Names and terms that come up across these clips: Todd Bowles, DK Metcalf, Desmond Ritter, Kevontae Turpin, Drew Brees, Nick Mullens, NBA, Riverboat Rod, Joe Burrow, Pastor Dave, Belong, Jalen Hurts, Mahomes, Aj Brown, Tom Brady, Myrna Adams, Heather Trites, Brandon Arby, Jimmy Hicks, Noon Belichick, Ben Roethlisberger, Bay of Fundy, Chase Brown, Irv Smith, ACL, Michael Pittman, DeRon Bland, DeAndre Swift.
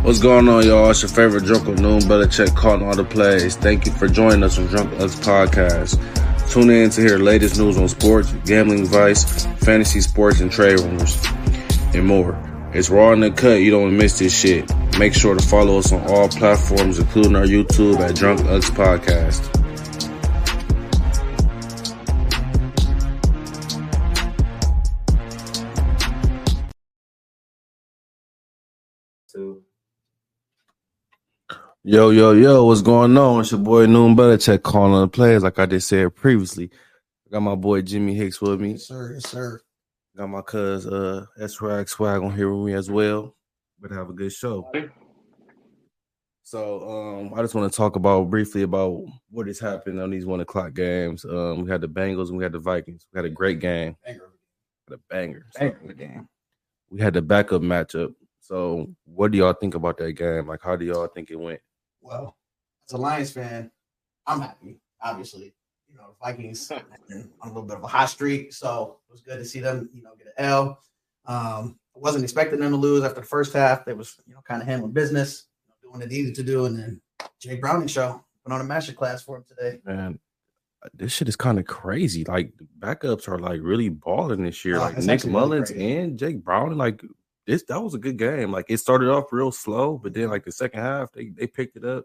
What's going on, y'all? It's your favorite Drunk of Noon. Better check calling all the plays. Thank you for joining us on Drunk Uncs Podcast. Tune in to hear latest news on sports, gambling advice, fantasy sports, and trade rumors, and more. It's raw in the cut. You don't want to miss this shit. Make sure to follow us on all platforms, including our YouTube at Drunk Uncs Podcast. Yo, yo, yo, what's going on? It's your boy Noon Belichick calling on the players, like I just said previously. I got my boy Jimmy Hicks with me. Yes, sir. Yes, sir. Got my cuz S-Rag Swag on here with me as well. But have a good show. So I just want to talk about briefly about what has happened on these 1 o'clock games. We had the Bengals and we had the Vikings. We had a great game. Banger game. We had the backup matchup. So what do y'all think about that game? Like, how do y'all think it went? Well, as a Lions fan, I'm happy, obviously. You know, Vikings on a little bit of a hot streak, so it was good to see them, you know, get an L. I wasn't expecting them to lose after the first half. They was, you know, kind of handling business, doing what they needed to do, and then Jake Browning show went on a master class for him today. Man, this shit is kind of crazy. Like, the backups are, like, really balling this year. Like, Nick Mullens and Jake Browning, like, that was a good game. Like, it started off real slow, but then, like, the second half, they picked it up.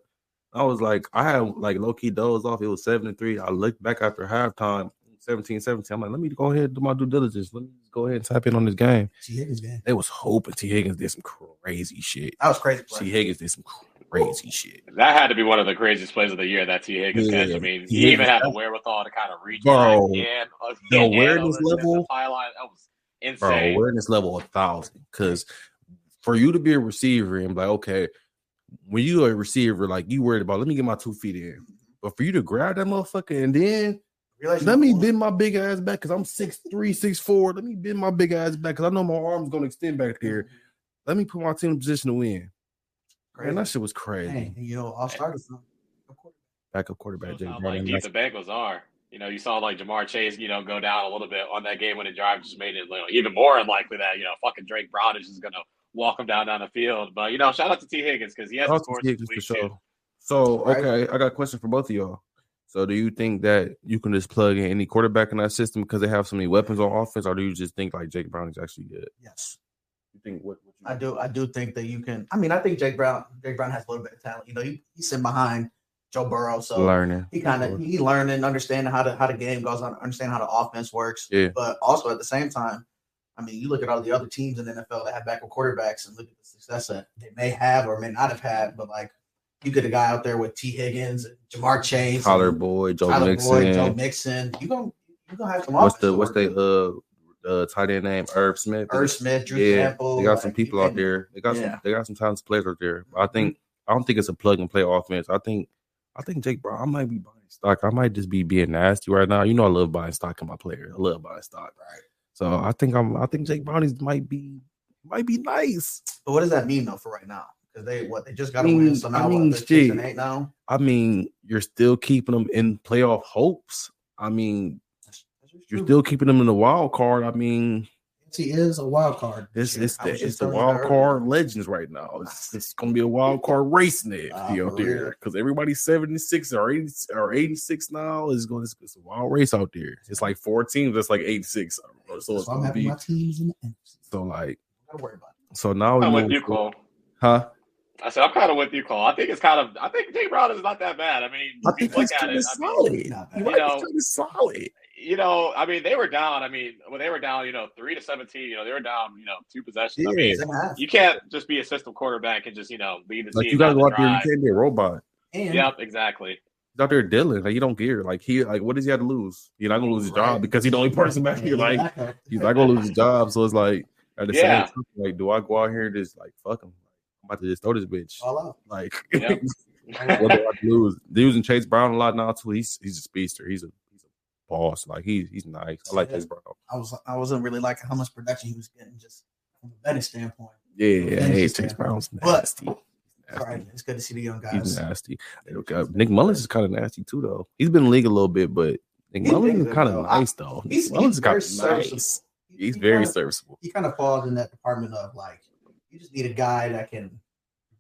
I was like, I had, like, low-key dozed off. It was 7-3. I looked back after halftime, 17-17. I'm like, let me go ahead and do my due diligence. Let me just go ahead and type in on this game. T Higgins, man. They was hoping T Higgins did some crazy shit. That was crazy. T Higgins did some crazy shit. That had to be one of the craziest plays of the year, that T Higgins catch. I mean, he even had the wherewithal to kind of reach. Bro, the awareness level. That was insane. Bro, awareness level 1,000. Because for you to be a receiver and be like, okay, when you are a receiver, like, you worried about, let me get my 2 feet in. But for you to grab that motherfucker and then let me bend my big ass back because I'm 6'3", 6'4". Let me bend my big ass back because I know my arm's going to extend back there. Let me put my team in position to win. Man, that shit was crazy. Hey, you know, I'll start with backup quarterback. Jake Browning. Like, the Bengals are. You know, you saw, like, Jamar Chase, you know, go down a little bit on that game when the drive just made it, you know, even more unlikely that, you know, fucking Drake Brown is just going to walk him down the field. But, you know, shout out to T Higgins because he has a score this week too. So, okay, I got a question for both of y'all. So do you think that you can just plug in any quarterback in that system because they have so many weapons on offense, or do you just think, like, Jake Brown is actually good? Yes. You think what I do. I do think that you can. I mean, I think Jake Brown has a little bit of talent. You know, he's sitting behind Joe Burrow, so he learning, understanding how the game goes on, understanding how the offense works. Yeah. But also at the same time, I mean, you look at all the other teams in the NFL that have backup quarterbacks and look at the success that they may have or may not have had. But, like, you get a guy out there with T Higgins, Jamar Chase, Tyler Mixon. You gonna have some. What's the tight end name? Irv Smith. Drew Campbell. They got some people out there. They got some talented players out there. But I don't think it's a plug and play offense. I think Jake Brown, I might be buying stock. I might just be being nasty right now. You know, I love buying stock in my players. I love buying stock, right? So I think Jake Browning might be nice. But what does that mean though for right now? Because they just got to win. So now they're 6-8 now. I mean, you're still keeping them in playoff hopes. I mean, you're still keeping them in the wild card. I mean, he is a wild card. It's the wild card legends right now. It's going to be a wild card race next out there because everybody's 76 or 80 or 86 now. It's a wild race out there. It's like 14. That's like 86. So it's going to be. So like, don't worry about it. So now I'm with you, Cole. Huh? I said I'm kind of with you, Cole. I think Jake Brown is not that bad. I mean, I think he's kind of solid. You know, I mean, they were down. I mean, when they were down, you know, 3-17, you know, they were down, you know, 2 possessions. Yeah, I mean, you can't just be a system quarterback and just, you know, lead the team. Like, you got to go out there and you can't be a robot. And yep, exactly. He's out there dealing. Like, you don't care. Like, what does he have to lose? You're not going to lose his job because he's the only person back here. Like, he's not going to lose his job. So it's like, at the same time, like, do I go out here and just, like, fuck him? I'm about to just throw this bitch. All out. Like, yep. What do I lose? They're using Chase Brown a lot now, too. He's a speedster. He's a boss, like he's nice. I like this, bro. I wasn't really liking how much production he was getting, just from a betting standpoint. Yeah, hey, Chase Brown's nasty. All right, it's good to see the young guys. He's nasty. Nick Mullens is kind of nasty too, though. He's been in the league a little bit, but Nick Mullens is kind of nice, though. Mullens is kind of nice. He's very serviceable. He kind of falls in that department of, like, you just need a guy that can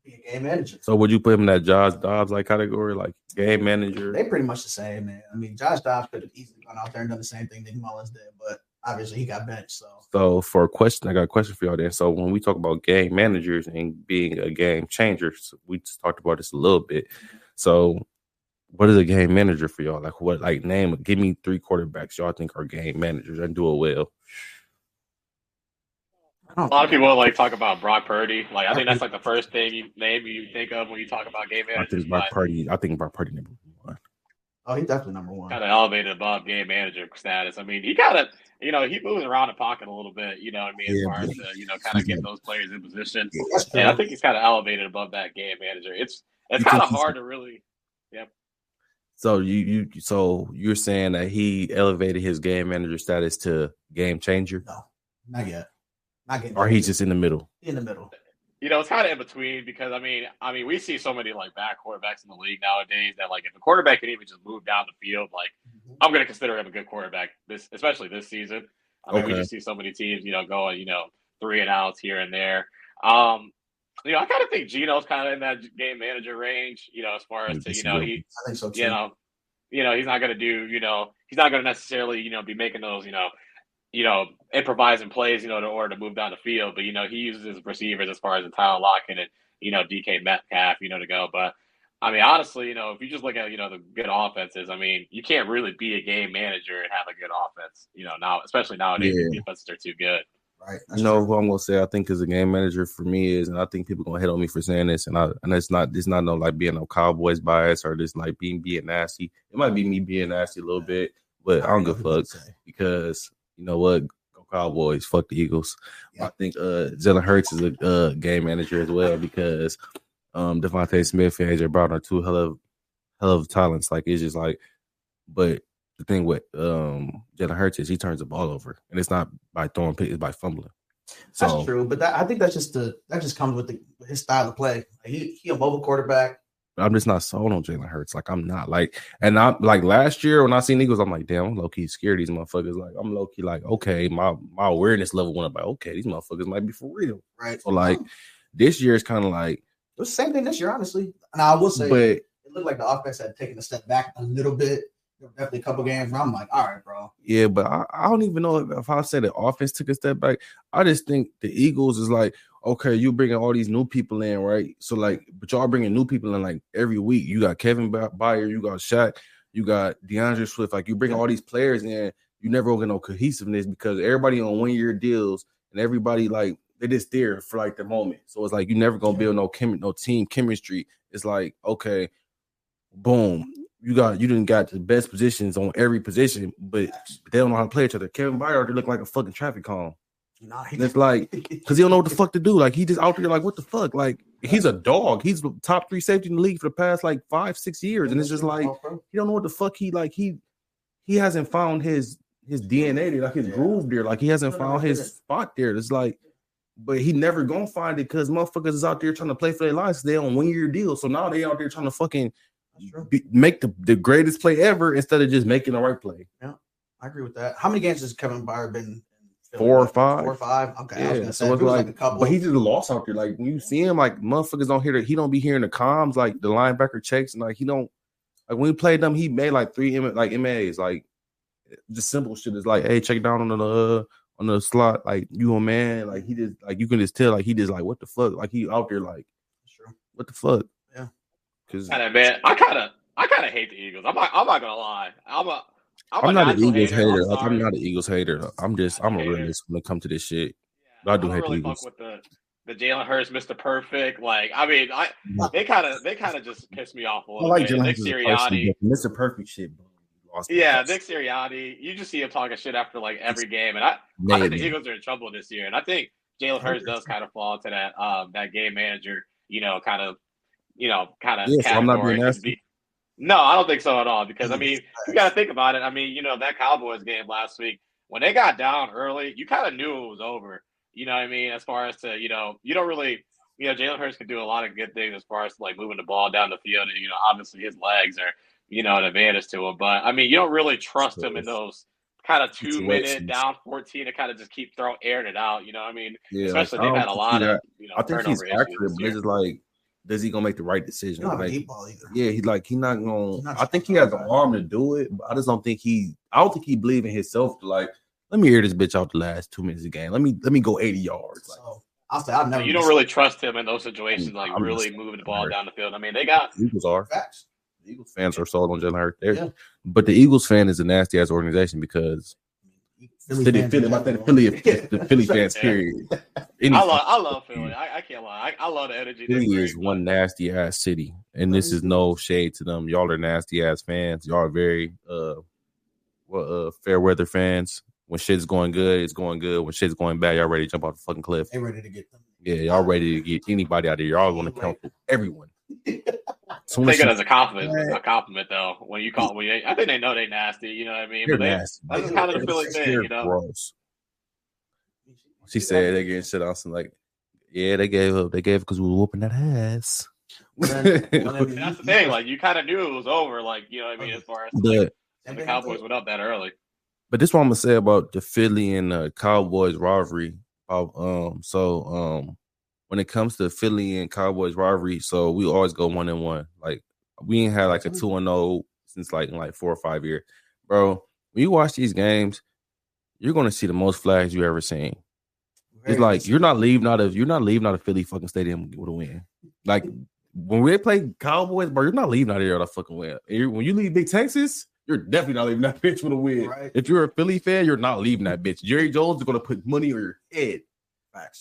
Be a game manager. So would you put him in that Josh Dobbs like category, like game manager? They pretty much the same, man. I mean, Josh Dobbs could have easily gone out there and done the same thing Nick Mullens did, but obviously he got benched. So for a question, I got a question for y'all then. So when we talk about game managers and being a game changer, we just talked about this a little bit. So what is a game manager for y'all? Like what? Like name? Give me three quarterbacks y'all think are game managers and do it well. A lot of people like talk about Brock Purdy. Like I think that's like the first thing you think of when you talk about game managers. I think Brock Purdy number one. Oh, he's definitely number one. Kind of elevated above game manager status. I mean, he kind of, you know, he moves around the pocket a little bit. You know what I mean? As far as you know, kind of get those players in position. Yeah, and I think he's kind of elevated above that game manager. It's kind of hard to really. Yep. So you're saying that he elevated his game manager status to game changer? No, not yet. Or he's just in the middle. In the middle. You know, it's kind of in between because I mean, we see so many like bad quarterbacks in the league nowadays that like if the quarterback can even just move down the field, like I'm going to consider him a good quarterback. Especially this season. We just see so many teams, you know, going, you know, 3-and-outs here and there. You know, I kind of think Geno's kind of in that game manager range. You know, as far as I think so too, he's not going to do, you know, he's not going to necessarily, you know, be making those, you know, improvising plays, you know, in order to move down the field. But, you know, he uses his receivers as far as the Tyler Lockett and, you know, DK Metcalf, you know, to go. But, I mean, honestly, you know, if you just look at, you know, the good offenses, I mean, you can't really be a game manager and have a good offense, you know, now, especially nowadays, the defenses are too good. Right. You know who I'm going to say I think is a game manager for me is, and I think people are going to hit on me for saying this, and it's not no like being a Cowboys bias or just like being nasty. It might be me being nasty a little bit, but I don't give a fuck because – you know what? Go Cowboys. Fuck the Eagles. Yeah. I think Jalen Hurts is a game manager as well because Devontae Smith and Aj Brown are two hell of talents. Like, it's just like, but the thing with Jalen Hurts is he turns the ball over, and it's not by throwing picks, it's by fumbling. So, that's true, but I think that's just that comes with his style of play. Like he a mobile quarterback. I'm just not sold on Jalen Hurts. Like, I'm not. Like, and I'm like last year when I seen Eagles, I'm like, damn, I'm low-key scared these motherfuckers. Like, I'm low-key like, okay, my awareness level went up. Like, okay, these motherfuckers might be for real. Right. So, like, this year is kind of like. It was the same thing this year, honestly. And I will say, but it looked like the offense had taken a step back a little bit. There were definitely a couple games where I'm like, all right, bro. Yeah, but I don't even know if I said the offense took a step back. I just think the Eagles is like, okay, you bringing all these new people in, right? So, like, but y'all bringing new people in, like, every week. You got Kevin Byard, you got Shaq, you got DeAndre Swift. Like, you bring all these players in, you never going to get no cohesiveness because everybody on one-year deals and everybody, like, they're just there for, like, the moment. So, it's like you never going to build no team chemistry. It's like, okay, boom. You didn't got the best positions on every position, but they don't know how to play each other. Kevin Byard, they look like a fucking traffic cone. It's like, because he don't know what the fuck to do. Like, he just out there like, what the fuck? Like, he's a dog. He's the top 3 safety in the league for the past, like, 5-6 years. And it's just like, he don't know what the fuck he hasn't found his DNA there, like his groove there. Like, he hasn't found his spot there. It's like, but he never gonna find it because motherfuckers is out there trying to play for their lives. They on one-year deal. So now they out there trying to fucking make the greatest play ever instead of just making the right play. Yeah, I agree with that. How many games has Kevin Byard been? 4 or 5. Okay. Yeah. I was gonna say, so it's like a couple. But he just lost out there. Like when you see him, like motherfuckers don't hear that. He don't be hearing the comms, like the linebacker checks, and like he don't like when he played them. He made like 3 MAs, like the simple shit is like, hey, check down on the slot, like you a man, like he just like you can just tell, like he just like what the fuck, like he out there like what the fuck, yeah. Because man, I kind of hate the Eagles. I'm not gonna lie. I'm not an Eagles hater. I'm not an Eagles hater. I'm a realist when it comes to this shit. Yeah, but I don't hate really the Eagles. Fuck with the Jalen Hurts, Mr. Perfect. Like, I mean, they kind of just pissed me off a little bit. Nick Sirianni, Mr. Perfect shit, bro. Yeah, Nick Sirianni. You just see him talking shit after like every game, and I think the Eagles are in trouble this year, and I think Jalen Hurts does kind of fall into that that game manager, kind of. Yes, category. I'm not being nasty. No, I don't think so at all because, I mean, you got to think about it. I mean, you know, that Cowboys game last week, when they got down early, you kind of knew it was over. You know what I mean? As far as to, you know, you don't really – you know, Jalen Hurts can do a lot of good things as far as, like, moving the ball down the field. And, you know, obviously his legs are, you know, an advantage to him. But, I mean, you don't really trust him in those kind of 2-minute down 14 to kind of just keep throwing airing it out. You know what I mean? Yeah, especially they've had a lot of, you know, I think he's accurate, but it's like – Does he gonna make the right decision? Not like, ball either. Yeah, he's like he's not gonna. I think he has an arm to do it, but I just don't think he. I don't think he believes in himself. To like, let me hear this bitch out the last 2 minutes of the game. Let me go 80 yards. Like, so, I'll say I've never. So you don't really trust him in those situations, like I'm really moving the ball down the field. I mean, they got Eagles are facts. The Eagles fans are sold on Jalen Hurts, but the Eagles fan is a nasty ass organization because. Philly fans, period. I love Philly. I can't lie. I love the energy. Philly is one nasty ass city, and this is no shade to them. Y'all are nasty ass fans. Y'all are very fair weather fans. When shit's going good, it's going good. When shit's going bad, y'all ready to jump off the fucking cliff. They ready to get them. Yeah, y'all ready to get anybody out of here. Y'all want to counsel everyone. Take it as a compliment. Man. A compliment, though. When you call, I think they know they nasty. You know what I mean? But that's just kind of the Philly thing, you know. Gross. She said they getting shit on some like, yeah, they gave up. They gave up because we were whooping that ass. That's the thing. Like you kind of knew it was over. Like you know what I mean? As far as the Cowboys went up that early. But this is what I'm gonna say about the Philly and the Cowboys rivalry. When it comes to Philly and Cowboys rivalry, so we always go 1-1. Like we ain't had like a 2-0 since like 4 or 5 years, bro. When you watch these games, you're gonna see the most flags you ever seen. It's like you're not leaving out of Philly fucking stadium with a win. Like when we play Cowboys, bro, you're not leaving out of here with a fucking win. When you leave Big Texas, you're definitely not leaving that bitch with a win. Right. If you're a Philly fan, you're not leaving that bitch. Jerry Jones is gonna put money on your head.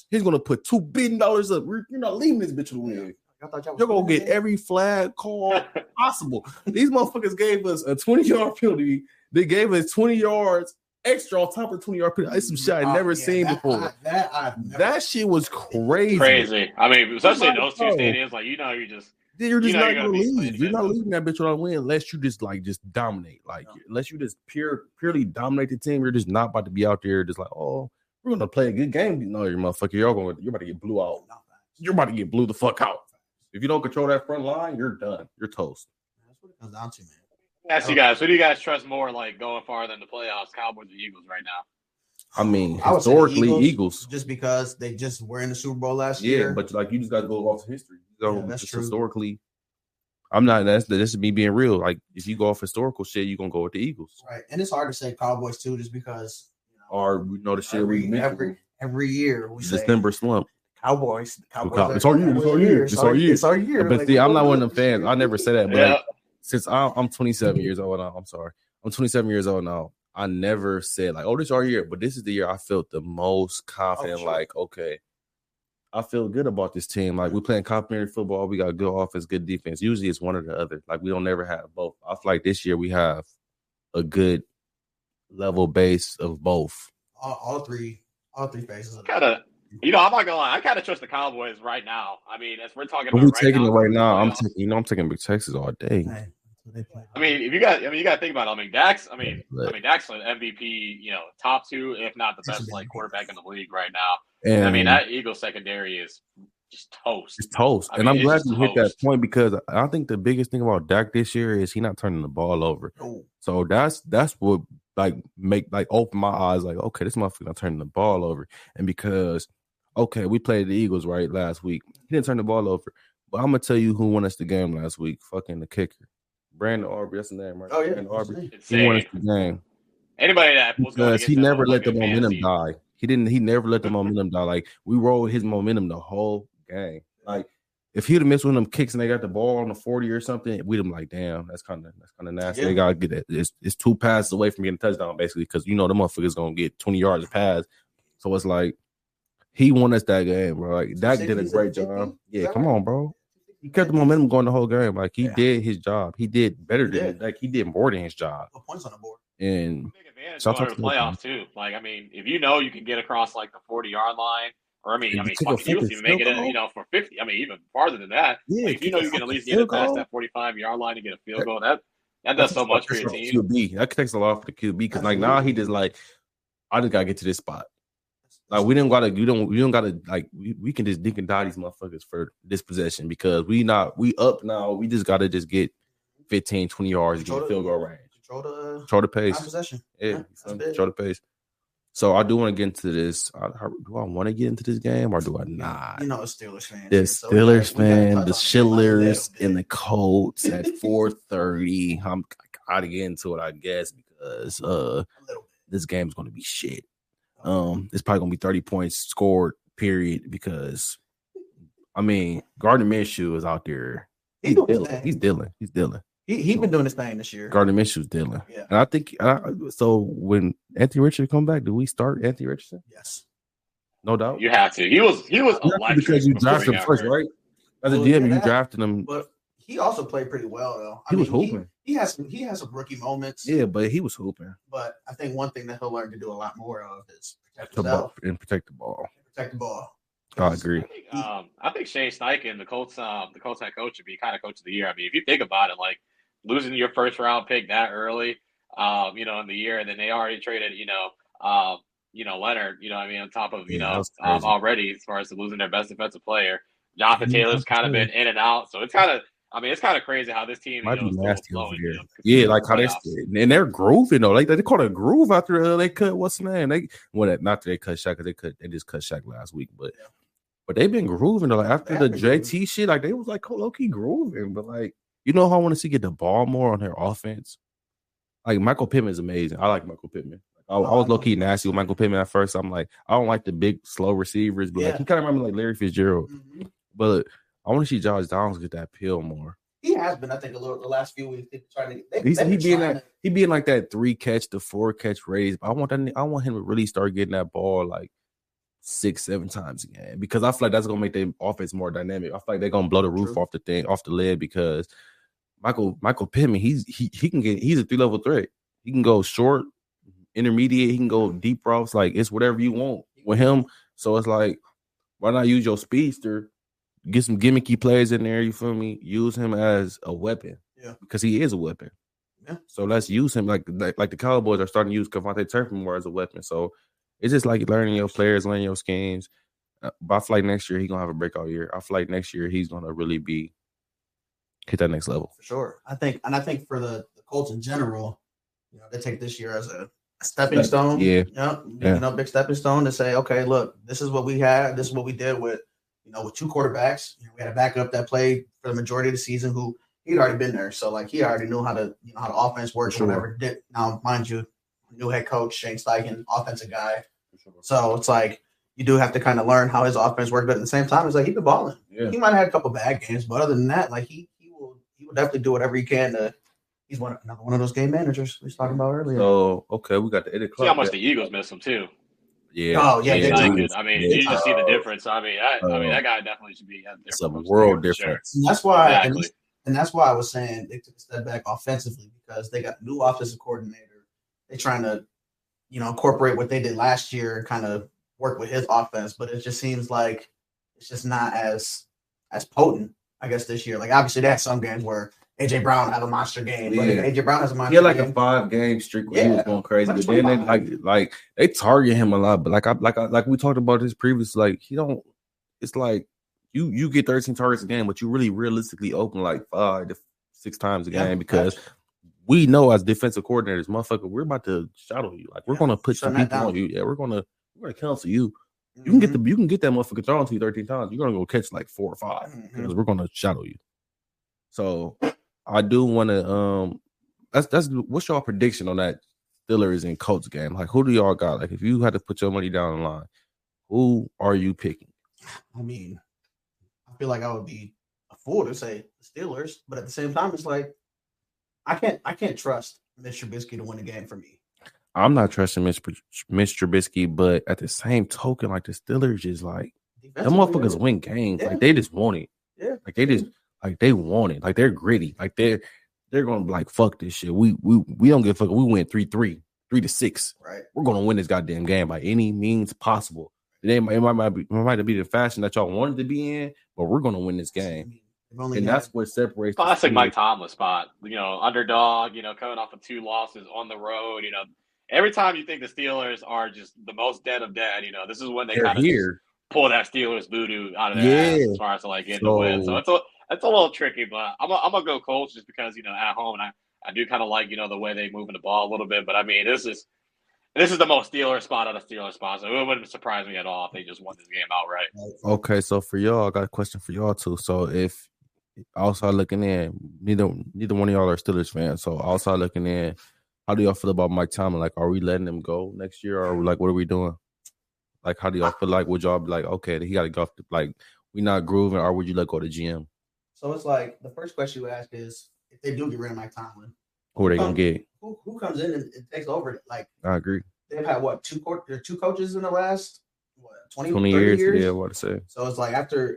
He's gonna put $2 billion up. You're not leaving this bitch alone. You're gonna get every flag call possible. These motherfuckers gave us a 20-yard penalty. They gave us 20 yards extra on top of 20-yard penalty. That's some shit I never seen before. That shit was crazy. I mean, especially in those two stadiums, like you know, you're not gonna leave. You're not leaving that bitch without a win unless you just dominate. Like unless you just purely dominate the team, you're just not about to be out there just like we're gonna play a good game. No, you motherfucker. You're about to get blew out. You're about to get blew the fuck out. If you don't control that front line, you're done. You're toast. That's what it comes down to, man. Ask you guys, who do you guys trust more, like going farther than the playoffs, Cowboys or Eagles, right now? I mean, historically, Eagles, just because they just were in the Super Bowl last year. Yeah, but like you just got to go off history. So yeah, that's just true. Historically, I'm not. This is me being real. Like if you go off historical shit, you're gonna go with the Eagles, right? And it's hard to say Cowboys too, just because. Or we know the shit every year we say December slump. Cowboys. It's our year. But see, I'm not one of them fans. I never say that. But like, since I'm 27 years old now, I'm sorry. I'm 27 years old now. I never said like, oh, this is our year. But this is the year I felt the most confident. Like, okay, I feel good about this team. Like we're playing complimentary football. We got good offense, good defense. Usually it's one or the other. Like we don't never have both. I feel like this year we have a good level base of both. All three phases. I'm not gonna lie. I kind of trust the Cowboys right now. I mean, as we're talking about, I'm taking Big Texas all day. Right. I mean, you got to think about it. I mean, Dax. Dax is an MVP. You know, top two, if not the best, like quarterback in the league right now. And I mean, that Eagles secondary is just toast. It's toast. I'm glad you hit that point because I think the biggest thing about Dak this year is he not turning the ball over. Oh. So that's what. Open my eyes, like, okay, this motherfucker not turning the ball over. And because, okay, we played the Eagles, right, last week. He didn't turn the ball over. But I'm going to tell you who won us the game last week. Fucking the kicker. Brandon Arby, that's the name, right? Oh, yeah. Brandon Arby. He won us the game. Anybody that was going to never let the momentum die. He never let the momentum die. Like, we rolled his momentum the whole game. Like, if he'd have missed one of them kicks and they got the ball on the 40 or something, we'd have been like, damn, that's kind of nasty. Yeah. They gotta get it. It's two passes away from getting a touchdown, basically, because you know the motherfucker's gonna get 20 yards of pass. So it's like he won us that game, bro. Like Dak did a great job. Yeah, come on, bro. He kept the momentum going the whole game. Like he did his job. He did better than like he did more than his job. Points on the board. And big advantage going to the playoffs too. Like I mean, if you know you can get across like the 40-yard line. Or you can make it, for 50. I mean, even farther than that. Yeah, like, you can at least get it past that 45-yard line and get a field goal. That does so much for your team. QB. That takes a lot for the QB because like now he just like, I just gotta get to this spot. Like we can just dink and die these motherfuckers for this possession because we up now. We just gotta just get 15, 20 yards to get a field goal range. Control the pace. Yeah, control the pace. So I do want to get into this. Do I want to get into this game or do I not? You know, the Steelers fan. The Steelers fan, the Shillers and the Colts at 4:30. I got to get into it, I guess, because this game's going to be shit. It's probably going to be 30 points scored, period, because, I mean, Gardner Minshew is out there. He's dealing. He been doing his thing this year. Gardner Minshew's dealing. Yeah. And I think so when Anthony Richardson come back, do we start Anthony Richardson? Yes. No doubt. You have to. He was electric. Because you drafted him first, right? As a DM, you drafted him. But he also played pretty well though. I mean, he was hooping. He has some rookie moments. Yeah, but he was hooping. But I think one thing that he'll learn to do a lot more of is protect himself. And protect the ball. I agree. I think Shane Steichen, the Colts head coach, would be kind of coach of the year. I mean, if you think about it, like losing your first round pick that early, in the year, and then they already traded, Leonard, on top of already as far as losing their best defensive player. Jonathan Taylor's kind of been in and out, so it's kind of crazy how this team is flowing, like how they and they're grooving though. Like they caught a groove after they cut what's his name. They just cut Shaq last week, but they've been grooving though. Like after the JT shit, like they was like low key grooving, but like you know how I want to see get the ball more on their offense. Like Michael Pittman is amazing. I like Michael Pittman. I was low key nasty with Michael Pittman at first. I'm like I don't like the big slow receivers, but like he kind of reminds me like Larry Fitzgerald. Mm-hmm. But I want to see Josh Dobbs get that pill more. He has been, I think, a little the last few weeks trying to. He being like that 3-catch to 4-catch raise. But I want him to really start getting that ball like 6-7 times a game because I feel like that's gonna make their offense more dynamic. I feel like they're gonna blow the roof off the lid because Michael Pittman, he's a 3-level threat. He can go short, intermediate. He can go deep routes. Like it's whatever you want with him. So it's like, why not use your speedster? Get some gimmicky plays in there, you feel me? Use him as a weapon. Yeah. Because he is a weapon. Yeah. So let's use him like the Cowboys are starting to use Kevontae Turpin more as a weapon. So it's just like learning your players, learning your schemes. But I feel like next year he's going to have a breakout year. I feel like next year he's going to really hit that next level. For sure. I think for the Colts in general, they take this year as a stepping stone. Yeah. Big stepping stone to say, okay, look, this is what we had. This is what we did with two quarterbacks. We had a backup that played for the majority of the season who he'd already been there. So, like, he already knew how the offense works or whatever. Now, mind you, new head coach, Shane Steichen, offensive guy. So, it's like you do have to kind of learn how his offense works. But at the same time, it's like he's been balling. Yeah. He might have had a couple bad games. But other than that, like, he will definitely do whatever he can to – he's another one of those game managers we was talking about earlier. Oh, okay. We got the 8 o'clock. See how much the Eagles miss him, too. Yeah. Oh yeah. You just see the difference. I mean, that guy definitely should be. It's a world difference. Sure. And that's why I was saying they took a step back offensively because they got a new offensive coordinator. They're trying to, incorporate what they did last year and kind of work with his offense, but it just seems like it's just not as potent, I guess, this year. Like obviously, they had some games where Aj Brown had a monster game. Yeah. Like, Aj Brown has a monster. He had a 5-game streak where he was going crazy. But then they like they target him a lot. But like we talked about this previously. Like he don't. It's like you get 13 targets a game, but you really realistically open like 5 to 6 times a game because we know as defensive coordinators, motherfucker, we're about to shadow you. Like we're gonna put some people on you. Yeah, we're gonna counsel you. Mm-hmm. You can get that motherfucker thrown to you 13 times. You're gonna go catch like 4 or 5 because we're gonna shadow you. So. I do want to that's what's y'all prediction on that Steelers and Colts game? Like who do y'all got? Like if you had to put your money down the line, who are you picking? I mean, I feel like I would be a fool to say Steelers, but at the same time, it's like I can't trust Mitch Trubisky to win the game for me. I'm not trusting Mitch Trubisky, but at the same token, like the Steelers is like them motherfuckers win games. Yeah. Like they just want it. Yeah. Like they just like they want it. Like they're gritty. Like they're gonna be like fuck this shit. We don't give a fuck. We win 3-3, 3-6. Right. We're gonna win this goddamn game by any means possible. It might be the fashion that y'all wanted to be in, but we're gonna win this game. And that's what separates. Classic Mike Tomlin spot. Underdog. Coming off of 2 losses on the road. Every time you think the Steelers are just the most dead of dead, this is when they're kind of pull that Steelers voodoo out of their ass as far as like getting the win. So it's a little tricky, but I'm going to go Colts just because, at home, and I do kind of like, the way they move in the ball a little bit. But, I mean, This is the most Steelers spot out of Steelers spots. So it wouldn't surprise me at all if they just won this game outright. Okay, so for y'all, I got a question for y'all too. So if outside looking in, neither one of y'all are Steelers fans. So outside looking in, how do y'all feel about Mike Tomlin? Like, are we letting him go next year, or like, what are we doing? Like, how do y'all feel? Like, would y'all be like, okay, he got to go? Like, we not grooving, or would you let go to GM? So it's like the first question you ask is if they do get rid of Mike Tomlin, who are they gonna get? Who comes in and takes over? Like, I agree. They've had what two coaches in the last 20 years? Yeah, what to say? So it's like after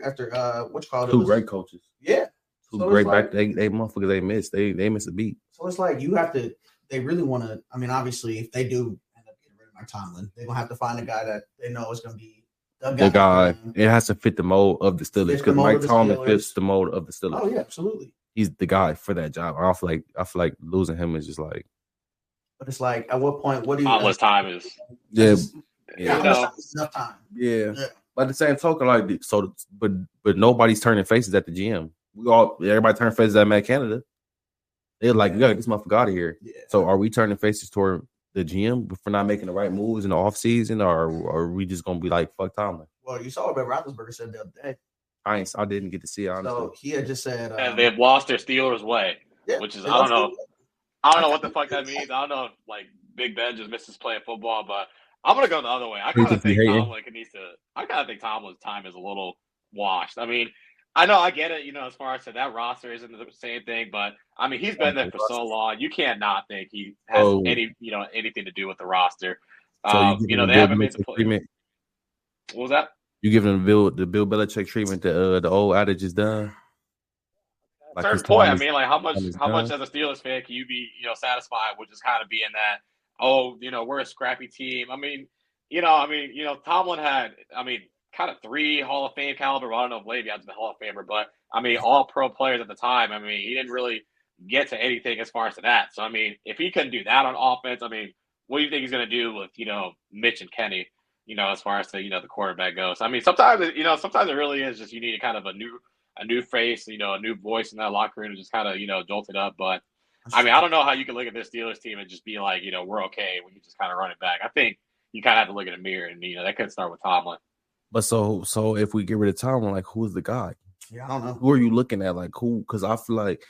what you call it? Two great coaches. Yeah, back. They motherfuckers they miss a beat. So it's like you have to. They really want to. I mean, obviously, if they do end up getting rid of Mike Tomlin, they're gonna have to find a guy that they know is gonna be the guy. It has to fit the mold of the Steelers because Mike Tomlin fits the mold of the Steelers. Oh yeah, absolutely. He's the guy for that job. I feel like losing him is just like. But it's like, at what point? What do you? How much time is? Yeah, yeah. Enough time. Yeah. By the same token, like so, but nobody's turning faces at the GM. Everybody turning faces at Matt Canada. They're like, we gotta get this motherfucker out of here. Yeah. So, are we turning faces toward the GM for not making the right moves in the offseason, or are we just gonna be like, fuck Tomlin? Well, you saw what Ben Roethlisberger said the other day. I didn't get to see it, honestly. So he had just said and they have lost their Steelers way, yeah, which is I don't know what the fuck that means. I don't know if like Big Ben just misses playing football, but I'm gonna go the other way. I kind of think Tomlin's time is a little washed. I mean, I know I get it, you know, as far as that roster isn't the same thing, but I mean he's been there for so long. You can't not think he has anything to do with the roster. So they haven't made the play. What was that? You giving them the Bill Belichick treatment that the old adage is done? Like certain point, I mean, like how much as a Steelers fan can you be, satisfied with just kind of being that, we're a scrappy team. I mean, Tomlin had, kind of three Hall of Fame caliber. I don't know if Le'Veon's been Hall of Famer, but I mean, all pro players at the time. I mean, he didn't really get to anything as far as to that. So I mean, if he couldn't do that on offense, I mean, what do you think he's going to do with Mitch and Kenny? As far as the quarterback goes. I mean, sometimes it really is just you need kind of a new face, a new voice in that locker room to just kind of, jolt it up. But, I mean, I don't know how you can look at this Steelers team and just be like, we're okay when you just kind of run it back. I think you kind of have to look in the mirror and, that could start with Tomlin. But so if we get rid of Tomlin, like, who's the guy? Yeah, I don't know. Who are you looking at? Like, who? Because I feel like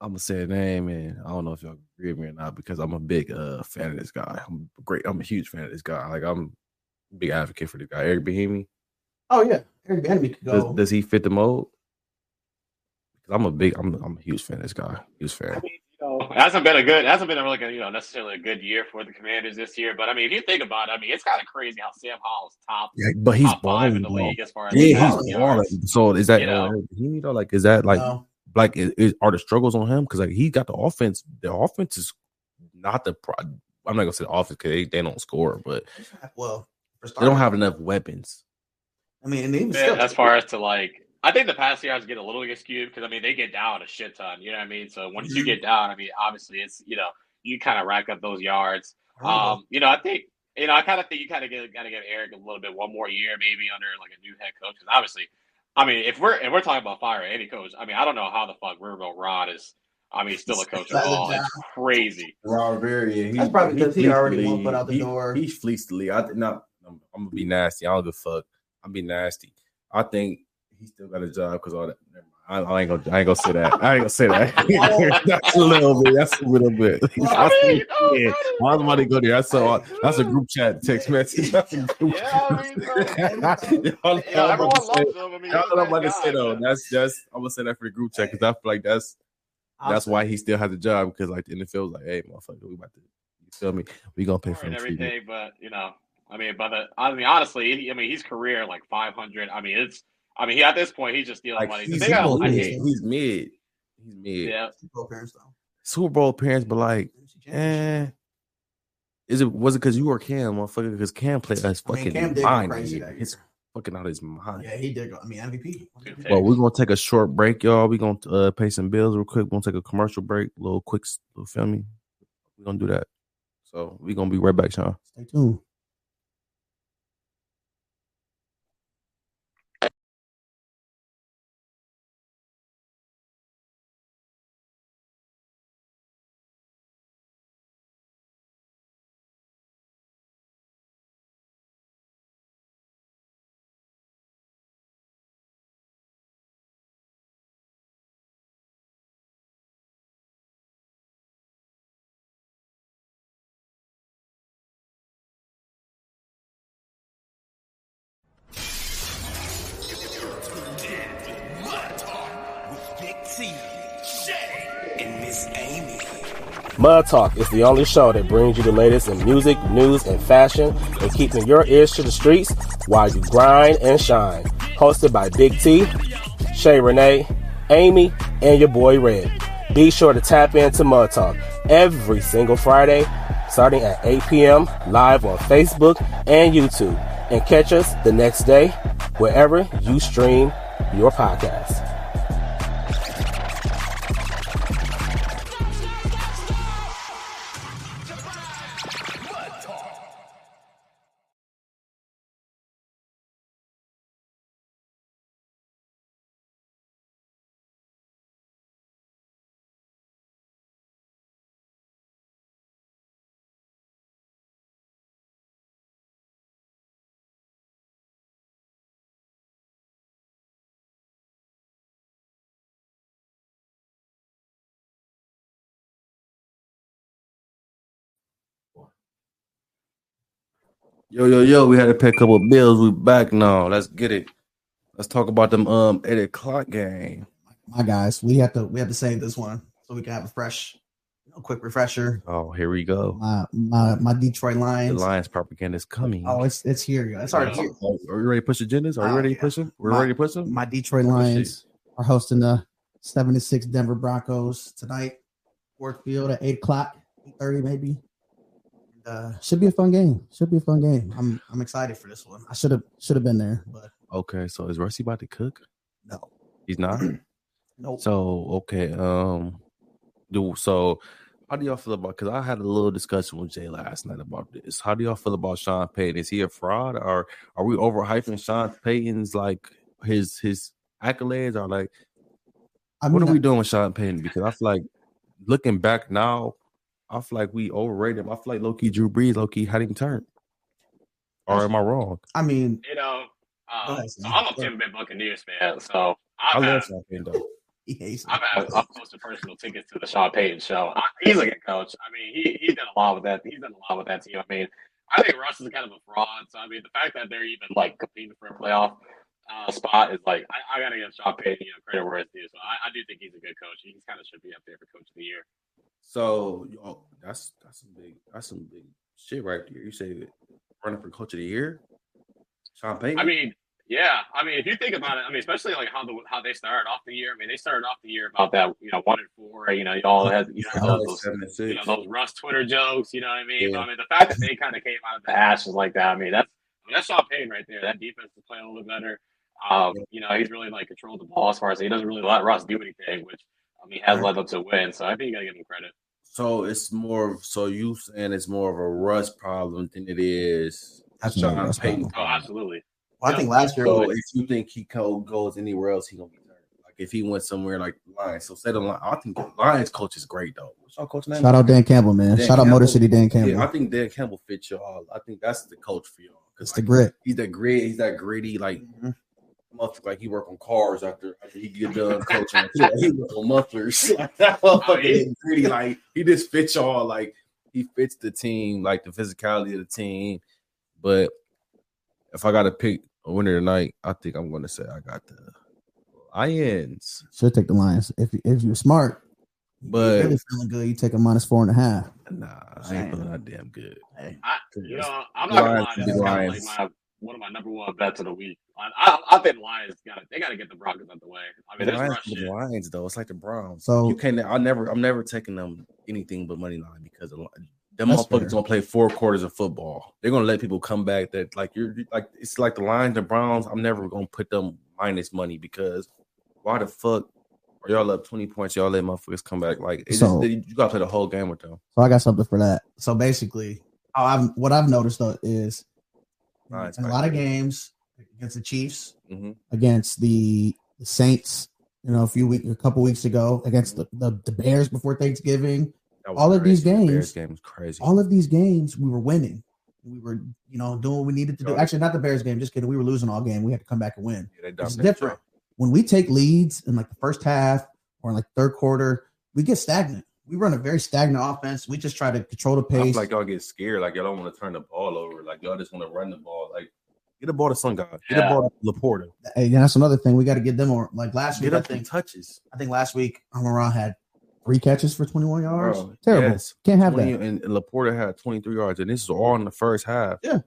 I'm going to say a name, and I don't know if y'all agree with me or not because I'm a big fan of this guy. I'm a huge fan of this guy. Like, I'm a big advocate for this guy. Eric Bieniemy. Oh, yeah. Eric Bieniemy could go. Does he fit the mold? Because I'm a huge fan of this guy. Huge fan. I mean, it hasn't been a really good, necessarily a good year for the Commanders this year. But, I mean, if you think about it, I mean, it's kind of crazy how Sam Howell's top. Yeah, but he's balling in the league as far as. Yeah, he's balling. So, is that Eric Bieniemy, though? Like, is that, like. No. Like, are the struggles on him? Because, like, he got the offense. The offense is not the – I'm not going to say the offense because they don't score, but they don't have enough weapons. I mean, as far as to, like – I think the past years get a little skewed because, I mean, they get down a shit ton. You know what I mean? So, once you get down, I mean, obviously it's – you kind of rack up those yards. I think – I kind of think you kind of got to give Eric a little bit one more year maybe under, like, a new head coach because, obviously – I mean, if we're talking about firing any coach, I mean, I don't know how the fuck Riverboat Rod is. I mean, still a coach at all. It's crazy. Rod Berry, that's probably because he already won't put out the door. He fleeced the league. I'm gonna be nasty. I don't give a fuck. I'm be nasty. I think he still got a job because all that. Never mind. I ain't gonna say that. I ain't gonna say that. That's a little bit. I was about to go there. That's a group chat text message. I'm gonna say that for the group chat because I feel like that's why he still has a job because like the NFL is like, hey, motherfucker, we about to, you feel me? We gonna pay for everything, but honestly, his career like 500. I mean, it's. I mean, he at this point he's just stealing money. He's mid. He's mid. Yeah. Super Bowl appearance though. Super Bowl appearance, but like, was it because you were Cam, motherfucker? Because Cam played us fucking mind. He's fucking out of his mind. Yeah, he did go. I mean, MVP. Well, we're gonna take a short break, y'all. We're gonna pay some bills real quick. We're gonna take a commercial break, little feel me. We're gonna do that. So we're gonna be right back, Sean. Stay tuned. C, Shay, and Miss Amy. Mud Talk is the only show that brings you the latest in music, news, and fashion, and keeping your ears to the streets while you grind and shine. Hosted by Big T, Shay Renee, Amy, and your boy Red. Be sure to tap into Mud Talk every single Friday, starting at 8 p.m. live on Facebook and YouTube, and catch us the next day wherever you stream your podcast. Yo, we had to pay a couple of bills. We back now. Let's get it. Let's talk about them 8 o'clock game. My guys, we have to save this one so we can have a fresh, quick refresher. Oh, here we go. My Detroit Lions. The Lions propaganda is coming. Oh, it's here, yo. It's already here. Are we ready to push agendas? Are we ready to push them? We're ready to push them. My Detroit Lions are hosting the 7-6 Denver Broncos tonight. Ford Field at 8 o'clock, 8:30 maybe. Should be a fun game. I'm excited for this one. I should have been there. But okay, so is Rusty about to cook? No, he's not. Nope. So okay, how do y'all feel about? Because I had a little discussion with Jay last night about this. How do y'all feel about Sean Payton? Is he a fraud, or are we overhyping Sean Payton's his accolades? Or what are we doing with Sean Payton? Because I feel like looking back now, I feel like we overrated him. I feel like low-key Drew Brees, low-key had him turned. Or am I wrong? I mean, I'm a Tampa Bay Buccaneers fan, so I love Sean Payton, though. I've posted personal tickets to the Sean Payton show. He's a good coach. I mean, he's done a lot with that. He's done a lot with that team. I mean, I think Russ is kind of a fraud. So I mean, the fact that they're even competing for a playoff spot is I gotta give Sean Payton credit where it's due. So I do think he's a good coach. He kind of should be up there for Coach of the Year. So that's some big shit right there. You say running for Coach of the Year, Sean Payton. I mean, yeah. I mean, if you think about it, I mean, especially how they started off the year. I mean, they started off the year about that 1-4. Y'all had those Russ Twitter jokes. You know what I mean? Yeah. But, I mean, the fact that they kind of came out of the ashes like that. I mean, that's Sean Payton right there. That defense is playing a little better. He's really controlled the ball as far as he doesn't really let Russ do anything, which. He has led up to win, so I think you gotta give him credit. So it's more. So you saying it's more of a Russ problem than it is Sean Payton? Oh, absolutely. Well, I think last year. So if you think he goes anywhere else, he gonna be hurt. If he went somewhere like the Lions, so say the Lions. I think the Lions coach is great though. What's y'all coach's name? Shout out Dan Campbell, man. Shout out Motor City Dan Campbell. Yeah, I think Dan Campbell fits y'all. I think that's the coach for y'all. It's the grit. He's that grit. He's that gritty Mm-hmm. Muffler, he work on cars after he get done coaching. He work on mufflers. He just fits y'all. He fits the team, the physicality of the team. But if I got to pick a winner tonight, I think I'm going to say I got the Lions. Should take the Lions if you're smart. But you're really feeling good, you take a -4.5. Nah, I ain't feeling that damn good. I'm not going to lie. One of my number one bets of the week. I think Lions they got to get the Broncos out the way. I mean, the Lions though. It's like the Browns. So you can't. I'm never taking them anything but money line because them motherfuckers gonna play 4 quarters of football. They're gonna let people come back. That it's like the Lions, the Browns. I'm never gonna put them minus money because why the fuck are y'all up 20 points? Y'all let motherfuckers come back. You gotta play the whole game with them. So I got something for that. So basically, what I've noticed though is. In a lot of games against the Chiefs, mm-hmm. against the Saints, a couple weeks ago, against the Bears before Thanksgiving. All of these games, we were winning. We were, doing what we needed to do. Actually, not the Bears game. Just kidding. We were losing all game. We had to come back and win. Yeah, it's different when we take leads in the first half or in third quarter. We get stagnant. We run a very stagnant offense. We just try to control the pace. I feel like y'all get scared. Y'all don't want to turn the ball over. Y'all just want to run the ball. Get the ball to Sungai. Get the ball to Laporta. Hey, that's another thing. We got to get them more. Like last week, touches. I think last week, Amaral had 3 catches for 21 yards. Bro, terrible. Yes. Can't have that. And Laporta had 23 yards, and this is all in the first half. Yeah.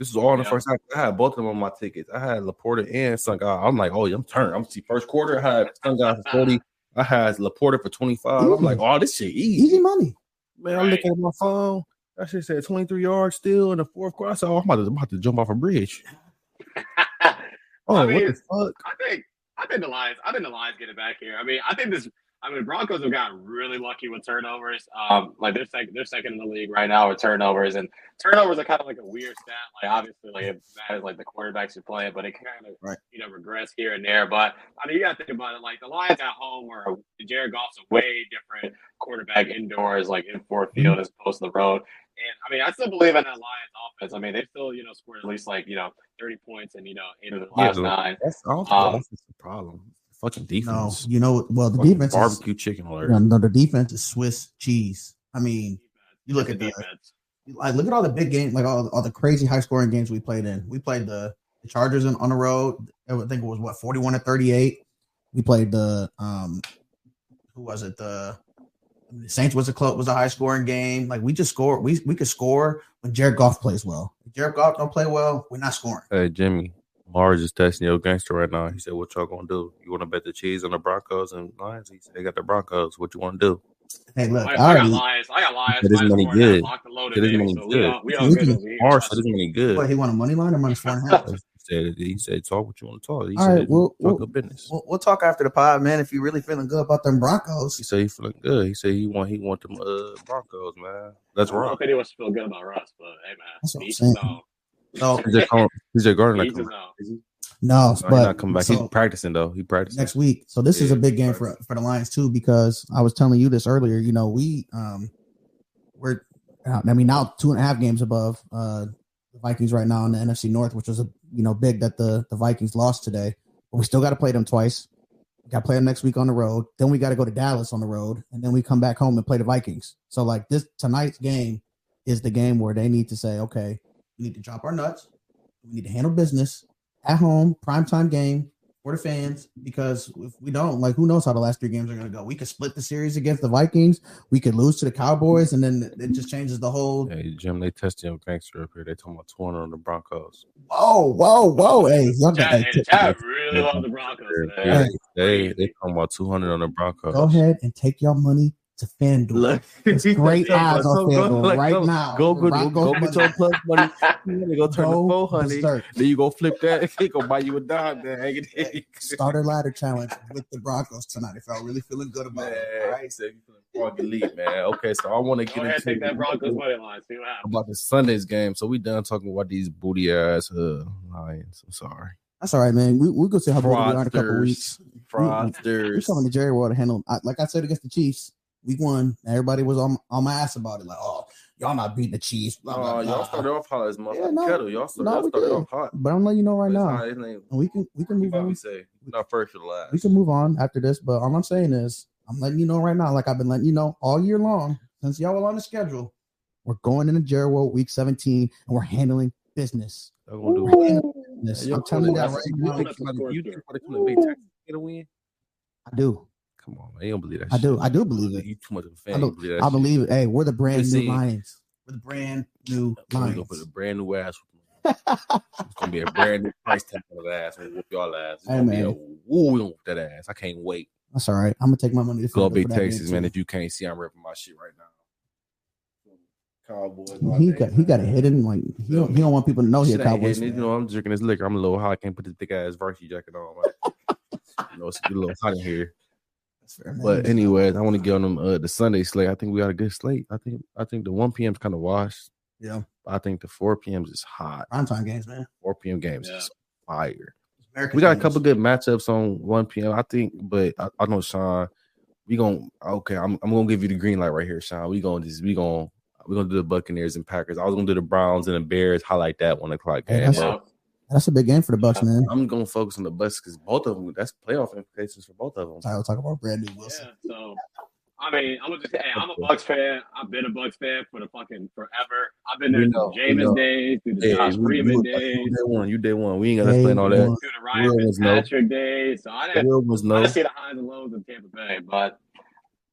This is all in the first half. I had both of them on my tickets. I had Laporta and Sungai. I'm like, oh, I'm turned. I'm see first quarter. I had Sungai for 40. I had Laporta for 25. Mm-hmm. I'm like, oh, this shit easy money. Man, I'm looking at my phone. That shit said 23 yards still in the fourth quarter. I said, oh, I'm about to jump off a bridge. Oh, I mean, what the fuck? I think the Lions get it back here. I mean, Broncos have gotten really lucky with turnovers. Like they're second in the league right now with turnovers, and turnovers are kind of like a weird stat. Like obviously, like it's bad as like the quarterbacks are playing, but it kind of regress here and there. But I mean, you got to think about it. Like the Lions at home, where Jared Goff's a way different quarterback indoors, like in Ford Field as opposed to the road. And I mean, I still believe in that Lions offense. I mean, they still scored at least 30 points and 8 of the last 9. That's the problem. Fucking defense. No, the fucking defense barbecue is, chicken alert. No, the defense is Swiss cheese. I mean, you look at the defense. Look at all the big games, like all the crazy high scoring games we played in. We played the Chargers on the road. I think it was 41-38. We played the who was it? The Saints was a high scoring game. Like we just scored. We could score when Jared Goff plays well. If Jared Goff don't play well, we're not scoring. Hey, Jimmy. Mars is texting your gangster right now. He said, what y'all going to do? You want to bet the cheese on the Broncos and Lions? He said, they got the Broncos. What you want to do? Hey, look. I got Lions. It isn't any good. It isn't any good. Mars, it isn't any good. What, he want a money line or -4.5? He said, talk what you want to talk. He all said, right, talk your business. We'll talk after the pod, man, if you really feeling good about them Broncos. He said he feeling good. He said he want them Broncos, man. That's wrong. I don't think he wants to feel good about Russ, but hey, man. That's what I'm saying. So he's a guard. No, but he's not coming back. He's practicing though. He practiced next week. So this is a big game for the Lions too, because I was telling you this earlier. We're now 2.5 games above the Vikings right now in the NFC North, which was big that the Vikings lost today. But we still got to play them twice. We got to play them next week on the road. Then we got to go to Dallas on the road, and then we come back home and play the Vikings. So like this tonight's game is the game where they need to say, okay. We need to drop our nuts. We need to handle business at home, primetime game for the fans, because if we don't, like, who knows how the last 3 games are going to go. We could split the series against the Vikings. We could lose to the Cowboys, and then it just changes the whole. Hey, Jim, they testing your gangster up here. They talking about 200 on the Broncos. Whoa. Hey, I really love the Broncos today. They talking about 200 on the Broncos. Go ahead and take your money to FanDuel. It's great odds on FanDuel right now. Go get your plus money. You go turn to 400. Then you go flip that. They go buy you a dog. Starter ladder challenge with the Broncos tonight. If y'all really feeling good about it. All right, so you feeling fucking elite, man. Okay, so I want to get into take that Broncos money line. See what happens about the Sunday's game. So we done talking about these booty ass Lions. I'm sorry. That's all right, man. We'll go see how big we are in a couple weeks. Fraudsters. We're coming to Jerry World to handle. Like I said against the Chiefs. Week 1, everybody was on my ass about it. Like, oh, y'all not beating the Chiefs. Y'all started off hot as kettle. Y'all started off hot. But I'm letting you know now. We can move on. Say, not first or last. We can move on after this. But all I'm saying is, I'm letting you know right now, like I've been letting you know all year long, since y'all were on the schedule, we're going into Jerry World Week 17, and we're handling business. We're handling business. I'm telling you that right now. You think about it from the Big Texas to win? I do. Come on, man. You don't believe that shit. I do believe it. You too much of a fan. I believe it. Hey, we're the brand new Lions. We're the brand new Lions. We're going to put a brand new ass. It's going to be a brand new price tag on the ass. We're going to whoop y'all ass. It's going to be a whoop that ass. I can't wait. That's all right. I'm going to take my money. It's going to be Texas, man. If you can't see, I'm ripping my shit right now. Cowboys. He got a hidden, like he don't want people to know he's a Cowboys. I'm drinking this liquor. I'm a little hot. I can't put the thick ass varsity jacket on. Like, it's a little hot in here. But anyways, I want to get on them the Sunday slate. I think we got a good slate. I think the 1 p.m. is kind of washed. Yeah. I think the 4 p.m. is hot. Primetime games, man. 4 p.m. games is fire. We got a couple good matchups on 1 p.m. I think, but I know Sean. I'm gonna give you the green light right here, Sean. We're gonna do the Buccaneers and Packers. I was gonna do the Browns and the Bears. Highlight that 1:00 game. That's a big game for the Bucs, man. I'm going to focus on the Bucs because both of them, that's playoff implications for both of them. All right, we'll talk about Brandon Wilson. Yeah, so I mean, I'm just saying, I'm a Bucs fan. I've been a Bucs fan for the fucking forever. I've been there through Jameis days, through the Josh Freeman days. You day one. We ain't gonna explain all that. Through the Ryan Fitzpatrick days. So I see the highs and lows of Tampa Bay, but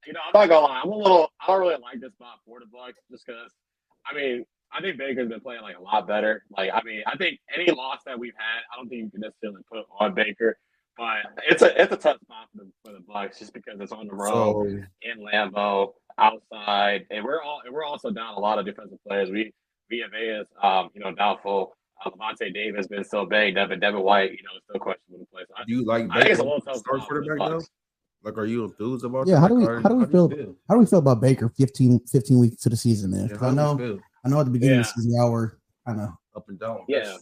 you know, I'm not gonna lie. I don't really like this spot for the Bucs just because. I mean, I think Baker's been playing like a lot better. Like, I mean, I think any loss that we've had, I don't think you can necessarily put on Baker. But it's a tough spot for the Bucs just because it's on the road in Lambeau, outside, and we're also down a lot of defensive players. Vea is doubtful. Levante Davis has been so banged up, and Devin White still questionable to play. So do you like Baker? Start quarterback now? Like, are you enthused about? Yeah. How do we feel about Baker 15 weeks into the season, man? Yeah, I know at the beginning of the season, I know up and down. Yeah.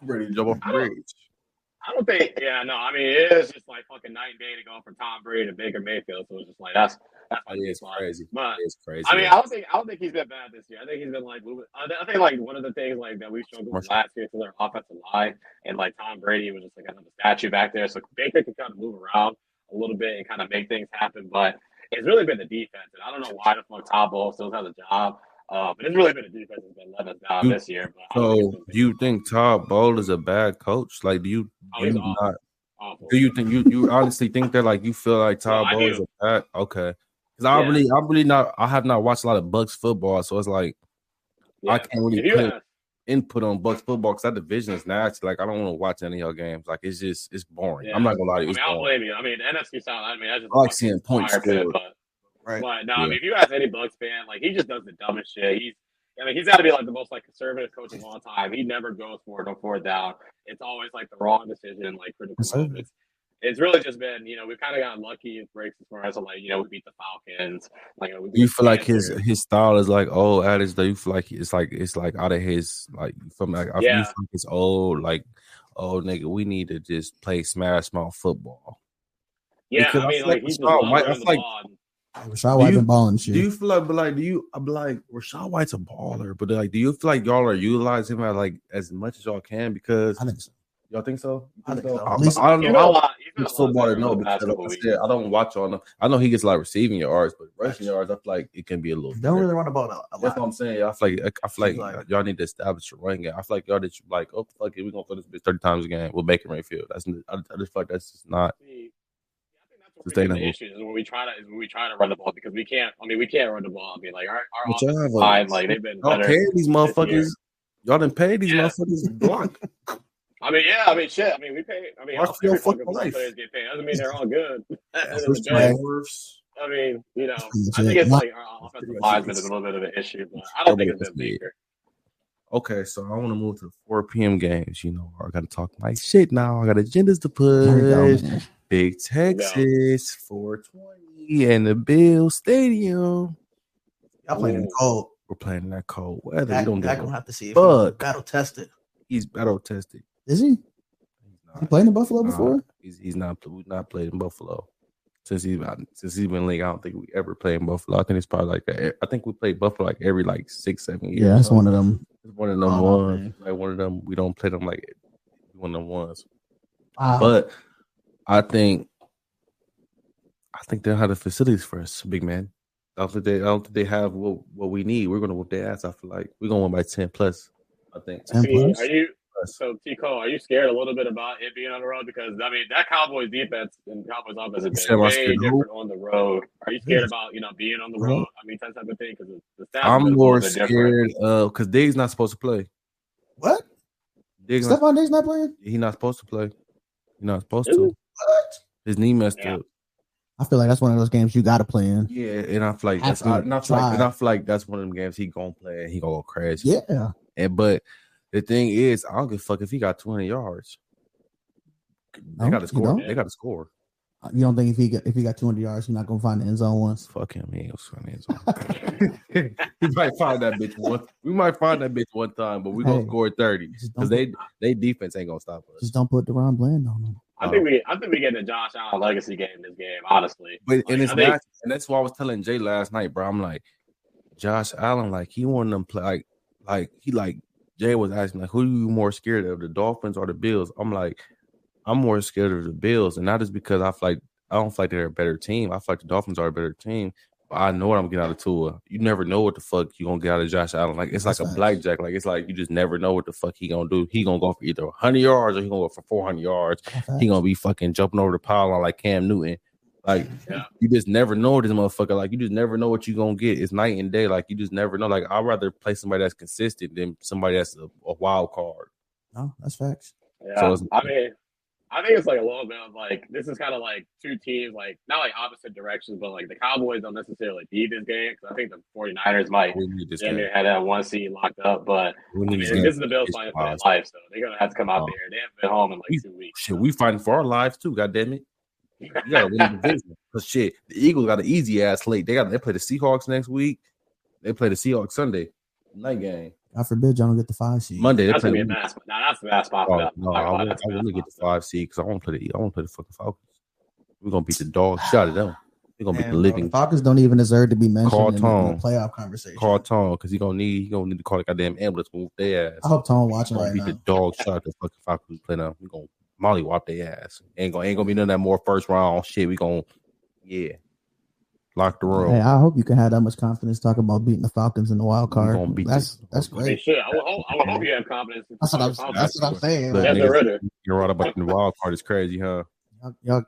I'm ready to jump off the bridge. I don't think, I mean, it is just like fucking night and day to go from Tom Brady to Baker Mayfield. So it's just like that's crazy. But it's crazy. I mean, man. I don't think he's been bad this year. I think he's been like moving. I think like one of the things like that we struggled with last year was our offensive line, and like Tom Brady was just like another statue back there. So Baker can kind of move around a little bit and kind of make things happen. But it's really been the defense, and I don't know why the fuck Todd Bowles still has a job. But it's really been a defense that's been let us down this year. But do you think Todd Bowles is a bad coach? Like, do you honestly think that? Like, you feel like Todd Bowles is a bad? Okay, because I have not watched a lot of Bucs football, so it's like I can't really put input on Bucs football because that division is nasty. Like, I don't want to watch any of y'all games. Like, it's just boring. Yeah. I'm not gonna lie to you. I don't blame you. I mean, the NFC South. I mean, I just like seeing points. Right. But no, yeah. I mean, if you ask any Bucs fan, like he just does the dumbest shit. He's got to be like the most like conservative coach of all time. He never goes for it on fourth down. It's always like the wrong decision, like critical moments. It's really just been, we've kind of gotten lucky with breaks as far as like, we beat the Falcons. Like, you feel like his style is like old adage. Do you feel like it's like out of his like from like you feel like it's old like nigga. We need to just play smash mouth football. Yeah, because I mean, I feel like. Rashad White's been balling shit. Do you feel like Rashad White's a baller, but like, do you feel like y'all are utilizing him as much as y'all can? Because I think so. Y'all think so? I think so. I don't know. It's football to know because I don't watch all enough. I know he gets a lot of receiving yards, but rushing yards, I feel like it can be a little. They don't really run the ball out. That's what I'm saying. I feel like y'all need to establish a running game. I feel like y'all just like, oh fuck it, we're gonna throw this bitch 30 times a game. We'll make it Mayfield. I just feel like that's just not. The issue is when we try to run the ball because we can't. I mean, we can't run the ball. I mean, like our offensive line, like they've been better. Pay these motherfuckers. Y'all didn't pay these motherfuckers block. I mean, yeah. I mean, shit. I mean, we pay. I mean, all players get paid. Doesn't mean they're all good. I mean, I think it's like our offensive line's been a little bit of an issue, but I don't think it's been bigger. Okay, so I want to move to the 4 p.m. games. I got to talk my shit now. I got agendas to push. Big Texas, 420, and the Bill Stadium. Y'all playing in the cold. We're playing in that cold weather. Gonna have to see. But battle tested. He's battle tested. Is he? He played in Buffalo before? We've not played in Buffalo since he's been in league. I don't think we ever played in Buffalo. I think it's probably like that. I think we played Buffalo like every 6-7 years. Yeah, that's one of them. It's one of them ones. Man. Like one of them. We don't play them like one of them ones. But. I think they don't have the facilities for us, big man. I don't think they have what we need. We're gonna whoop their ass. I feel like we're gonna win by 10+. I think. 10+? T Cole? Are you scared a little bit about it being on the road? Because I mean, that Cowboys defense and Cowboys offense is way different on the road. Are you scared about being on the road? I mean, that type of thing. Because I'm more scared because Diggs not supposed to play. What? Stephon Diggs not playing? He's not supposed to play. You're not supposed to. What? His knee messed up. I feel like that's one of those games you got to play in. Yeah, and I feel like that's one of them games he gonna play and he gonna crash. Yeah. But the thing is, I don't give a fuck if he got 20 yards. They got to score. They got to score. You don't think if he got 200 yards, he's not gonna find the end zone once? Fuck him, he ain't gonna find the end zone. He might find that bitch once. We might find that bitch one time, but we gonna score 30 because they defense ain't gonna stop us. Just don't put Deron Bland on them. I think we get a Josh Allen legacy game this game, honestly. But and that's why I was telling Jay last night, bro. I'm like, Josh Allen, like he wanted them play, like Jay was asking, like, who are you more scared of, the Dolphins or the Bills? I'm like, I'm more scared of the Bills, and not just because I don't feel like they're a better team. I feel like the Dolphins are a better team, I know what I'm getting out of Tua. You never know what the fuck you're going to get out of Josh Allen. Like, it's like a blackjack. Like, it's like you just never know what the fuck he going to do. He going to go for either 100 yards or he going to go for 400 yards. He going to be fucking jumping over the pylon like Cam Newton. Like, you just never know this motherfucker. Like, you just never know what you're going to get. It's night and day. Like, you just never know. Like, I'd rather play somebody that's consistent than somebody that's a wild card. No, that's facts. Yeah, so I mean, I think it's like a little bit of like, this is kind of like two teams, like not like opposite directions, but like the Cowboys don't necessarily need this game because I think the 49ers might had that one seed locked up. But I mean, this is the Bills fighting for their lives, so they're going to have to come out there. They haven't been home in like 2 weeks. Shit, so. We fighting for our lives too, goddammit. You got to win the division. Because shit, the Eagles got an easy ass slate. They play the Seahawks next week. They play the Seahawks Sunday night game. I forbid y'all don't get the 5 seed. Monday. That's going to be a mask. No, that's the mask popping up. No, I want to get the 5 seed because I want to play the fucking Falcons. We're going to beat the dog shot of them. We're going to beat the living. The Falcons don't even deserve to be mentioned in the playoff conversation. Call Tom because he's going to need to call the goddamn ambulance to move their ass. I hope Tom watching right now. We're going to beat the dog shot of the fucking Falcons playing out. We're going to mollywop their ass. Ain't gonna be none of that more first round shit. We're going to, lock the room. Hey, I hope you can have that much confidence talking about beating the Falcons in the wild card. That's great. I mean, shit, I hope you have confidence. That's what I'm saying. Look, niggas, you're right about the wild card. It's crazy, huh? You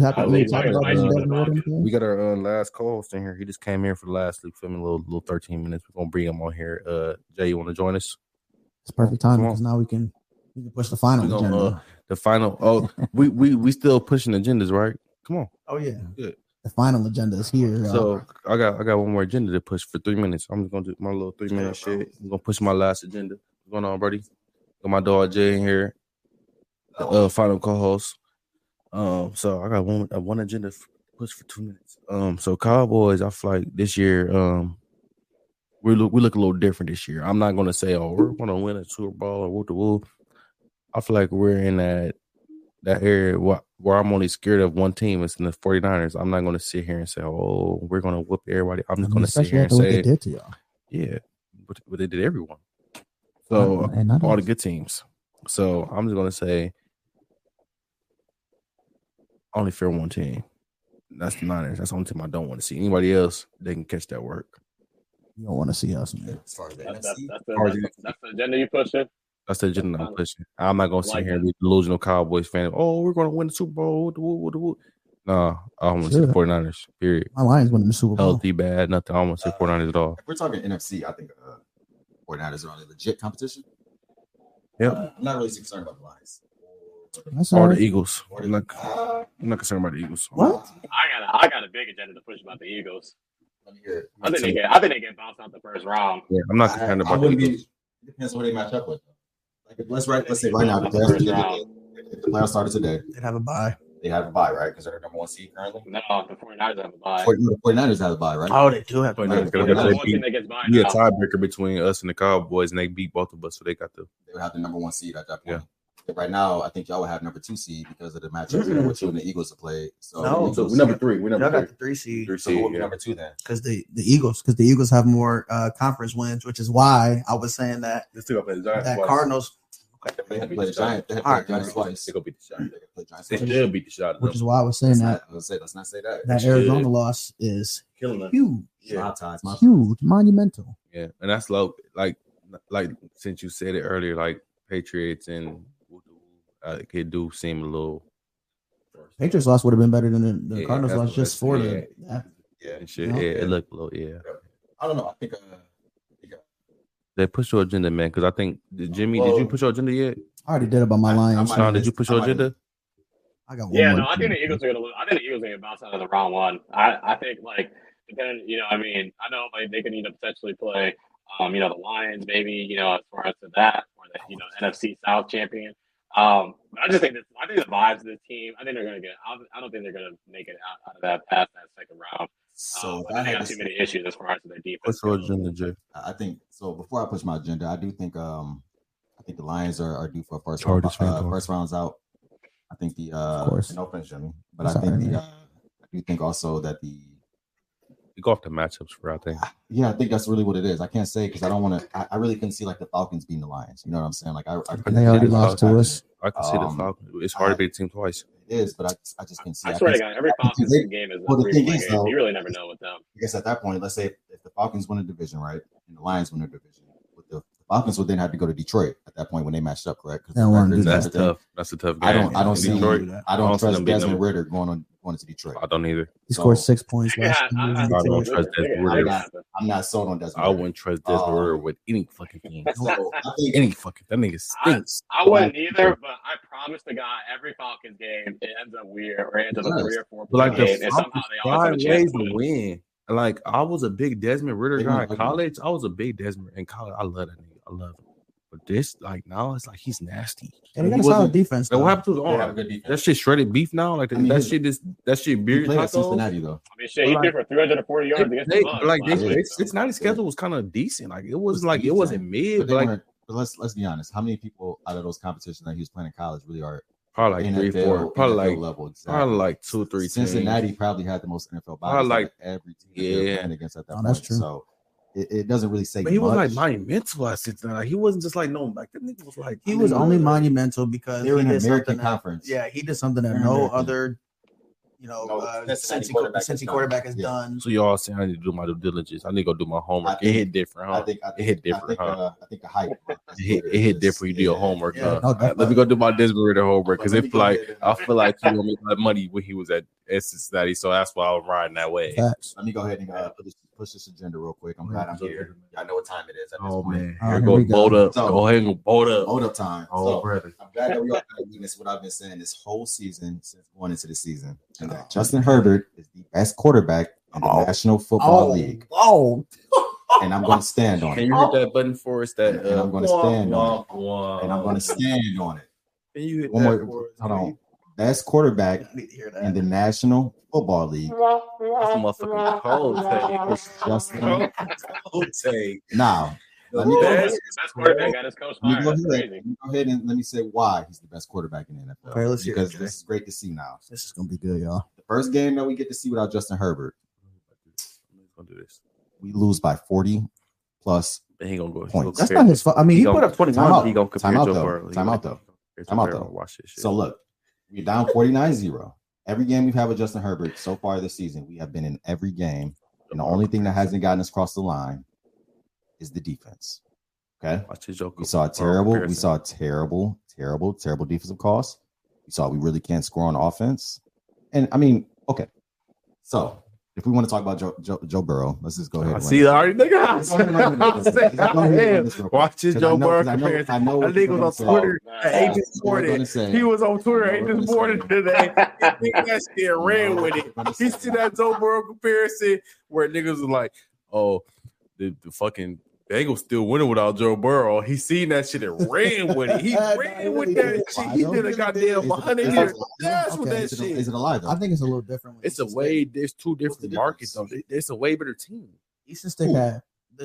have to we got our last co-host in here. He just came here for the last little 13 minutes. We're gonna bring him on here. Jay, you want to join us? It's perfect time because now we can push the final agenda. The final. Oh, we still pushing agendas, right? Come on. Oh yeah. Good. The final agenda is here. So I got one more agenda to push for 3 minutes. I'm just gonna do my little 3 minute shit. I'm gonna push my last agenda. What's going on, buddy? Got my dog Jay in here, the final co-host. So I got one agenda to push for 2 minutes. So Cowboys, I feel like this year, we look a little different this year. I'm not gonna say we're gonna win a Super Bowl or what the woo. I feel like we're in that area where I'm only scared of one team. It's in the 49ers. I'm not going to sit here and say, we're going to whoop everybody. I'm just going to sit here and say, they did to y'all. Yeah, but they did everyone. So all the good teams. So I'm just going to say, I only fear one team. That's the Niners. That's the only team I don't want to see. Anybody else, they can catch that work. You don't want to see us, man. As far as that's the agenda you pushing. That's the agenda I'm pushing. I'm not going to sit here and be delusional Cowboys fan. We're going to win the Super Bowl. No, I don't want to say 49ers, period. My Lions winning the Super Bowl. Healthy, bad, nothing. I don't want to say 49ers at all. If we're talking NFC, I think 49ers are only legit competition. Yep. I'm not really concerned about the Lions. Or the Eagles. I'm not concerned about the Eagles. What? I got a big agenda to push about the Eagles. I think they get bounced out the first round. Yeah, I'm not concerned about the Eagles. It depends on who they match up with. Like let's say right now, if the playoffs started today, they'd have a bye. They have a bye, right? Because they're number 1 seed currently. No, the 49ers have a bye. The 49ers have a bye, right? Oh, they do have a bye. Yeah, tiebreaker between us and the Cowboys, and they beat both of us, so they would have the number 1 seed at that point. Yeah. Right now, I think y'all would have number 2 seed because of the matchup with you and the Eagles to play. So, so we're number 3. We're number 3. Got the 3 seed. So we'll be number 2 then. Because the Eagles have more conference wins, which is why I was saying that Cardinals. They had to play the Giants. They had to play the Giants twice. They go beat the Giants. They still beat the Giants. Which is why I was saying let's not say that. That Arizona loss is huge. Yeah. Huge, monumental. Yeah, and that's low. Like since you said it earlier, like Patriots and it do seem a little. Patriots loss would have been better than the Cardinals loss just for the. It looked low. Yeah. I don't know. I think. They push your agenda, man, because I think Jimmy, did you push your agenda yet? I already did about my Lions. Sean, did you push your agenda? I got one. Yeah, no, I think the Eagles are gonna lose. I think the Eagles are gonna bounce out of the round one. I think depending, I mean, I know they could potentially play the Lions, maybe, as far as to that, or the NFC South champion. But I just think I think the vibes of the team, I think they're gonna get I don't think they're gonna make it out of that past that second round. So I have too many issues as far as their defense. I think so. Before I push my agenda, I do think the Lions are due for a first rounds out. I think the no offense, Jimmy, but I do think also that you go off the matchups for I think. Yeah, I think that's really what it is. I can't say because I don't want to. I really couldn't see the Falcons beating the Lions. You know what I'm saying? Like I they already lost to us. I can see the Falcons. It's hard to beat the team twice. is, but I just can't see. I swear to God, every Falcons game is a three-point game. You really never know with them. I guess at that point, let's say if the Falcons win a division, right, and the Lions win their division, the Falcons would then have to go to Detroit at that point when they matched up, correct? That's tough. That's a tough game. I don't trust Desmond Ritter going to Detroit. I don't either. He scored 6 points last year. I don't trust Desmond Ritter. I'm not sold on Desmond Ritter. I wouldn't trust Desmond Ritter with any fucking thing. Any fucking – that nigga stinks. I wouldn't either, but I promise to God every Falcons game, it ends up weird or it ends up 3 or 4 point game, and somehow they always have a chance to win. Like, I was a big Desmond Ritter guy in college. I was a big Desmond in college. I love that nigga. I love him. But this, like, now it's like he's nasty. And he got a solid defense. What happened to his arm? That shit shredded beef now? Like, that shit beer taco? Cincinnati, though. I mean, shit, he did for 340 yards against the Bucs. Like, this Cincinnati schedule was kind of decent. Like, it wasn't mid. But let's be honest. How many people out of those competitions that he was playing in college really are probably like NFL, 3-4, probably like 2-3. Cincinnati probably had the most NFL bodies like every team against at that point. That's true. So it doesn't really say. But he was like monumental at Cincinnati. He wasn't just like that nigga was like he was only monumental because they were in an American Conference. He did something that no other Cincinnati quarterback has done. So y'all saying I need to do my due diligence. I need to go do my homework. It hit different. I think the hype. It hit different. You do your homework. Let me go do my Desmond Ritter homework because it's like I feel like he made that money when he was at Cincinnati. So that's why I was riding that way. Let me go ahead and push this agenda real quick. I'm glad I'm here. I know what time it is. Oh man, bold up. Go ahead and go bold up. Bold up time. Oh brother, I'm glad that we all witnessed what I've been saying this whole season since going into the season. That Justin Herbert is the best quarterback in the National Football League. And I'm going to stand on it. Can you hit that button for us? And I'm going to stand on it. And I'm going to stand on it. Can you hit that for us? Hold on. Best quarterback in the National Football League. That's a motherfucking cold take. Now, let me go ahead and let me say why he's the best quarterback in the NFL. Okay, let's because this is great to see now. This is going to be good, y'all. The first game that we get to see without Justin Herbert, we lose by 40+ points. That's not his fault. I mean, he put up 21. He going to compare Joe Burrow. Time out though. Watch this shit. So look, we're down 49-0. Every game we've had with Justin Herbert so far this season, we have been in every game, and the only thing that hasn't gotten us across the line is the defense. Okay. We saw terrible defensive calls. We really can't score on offense. And I mean, okay. So if we want to talk about Joe Burrow, let's just go ahead. Watch this Joe Burrow comparison. I think it was on Twitter. He was on Twitter today. He that shit ran with it. He see that Joe Burrow comparison where niggas was like, oh, the fucking Bengals still winning without Joe Burrow. He seen that shit and ran with it. He ran with that shit. He did a goddamn 100-yard dash with that shit. Is it a lie, though? I think it's a little different. It's a way. There's two different markets, though. It's a way better team. Easton still got the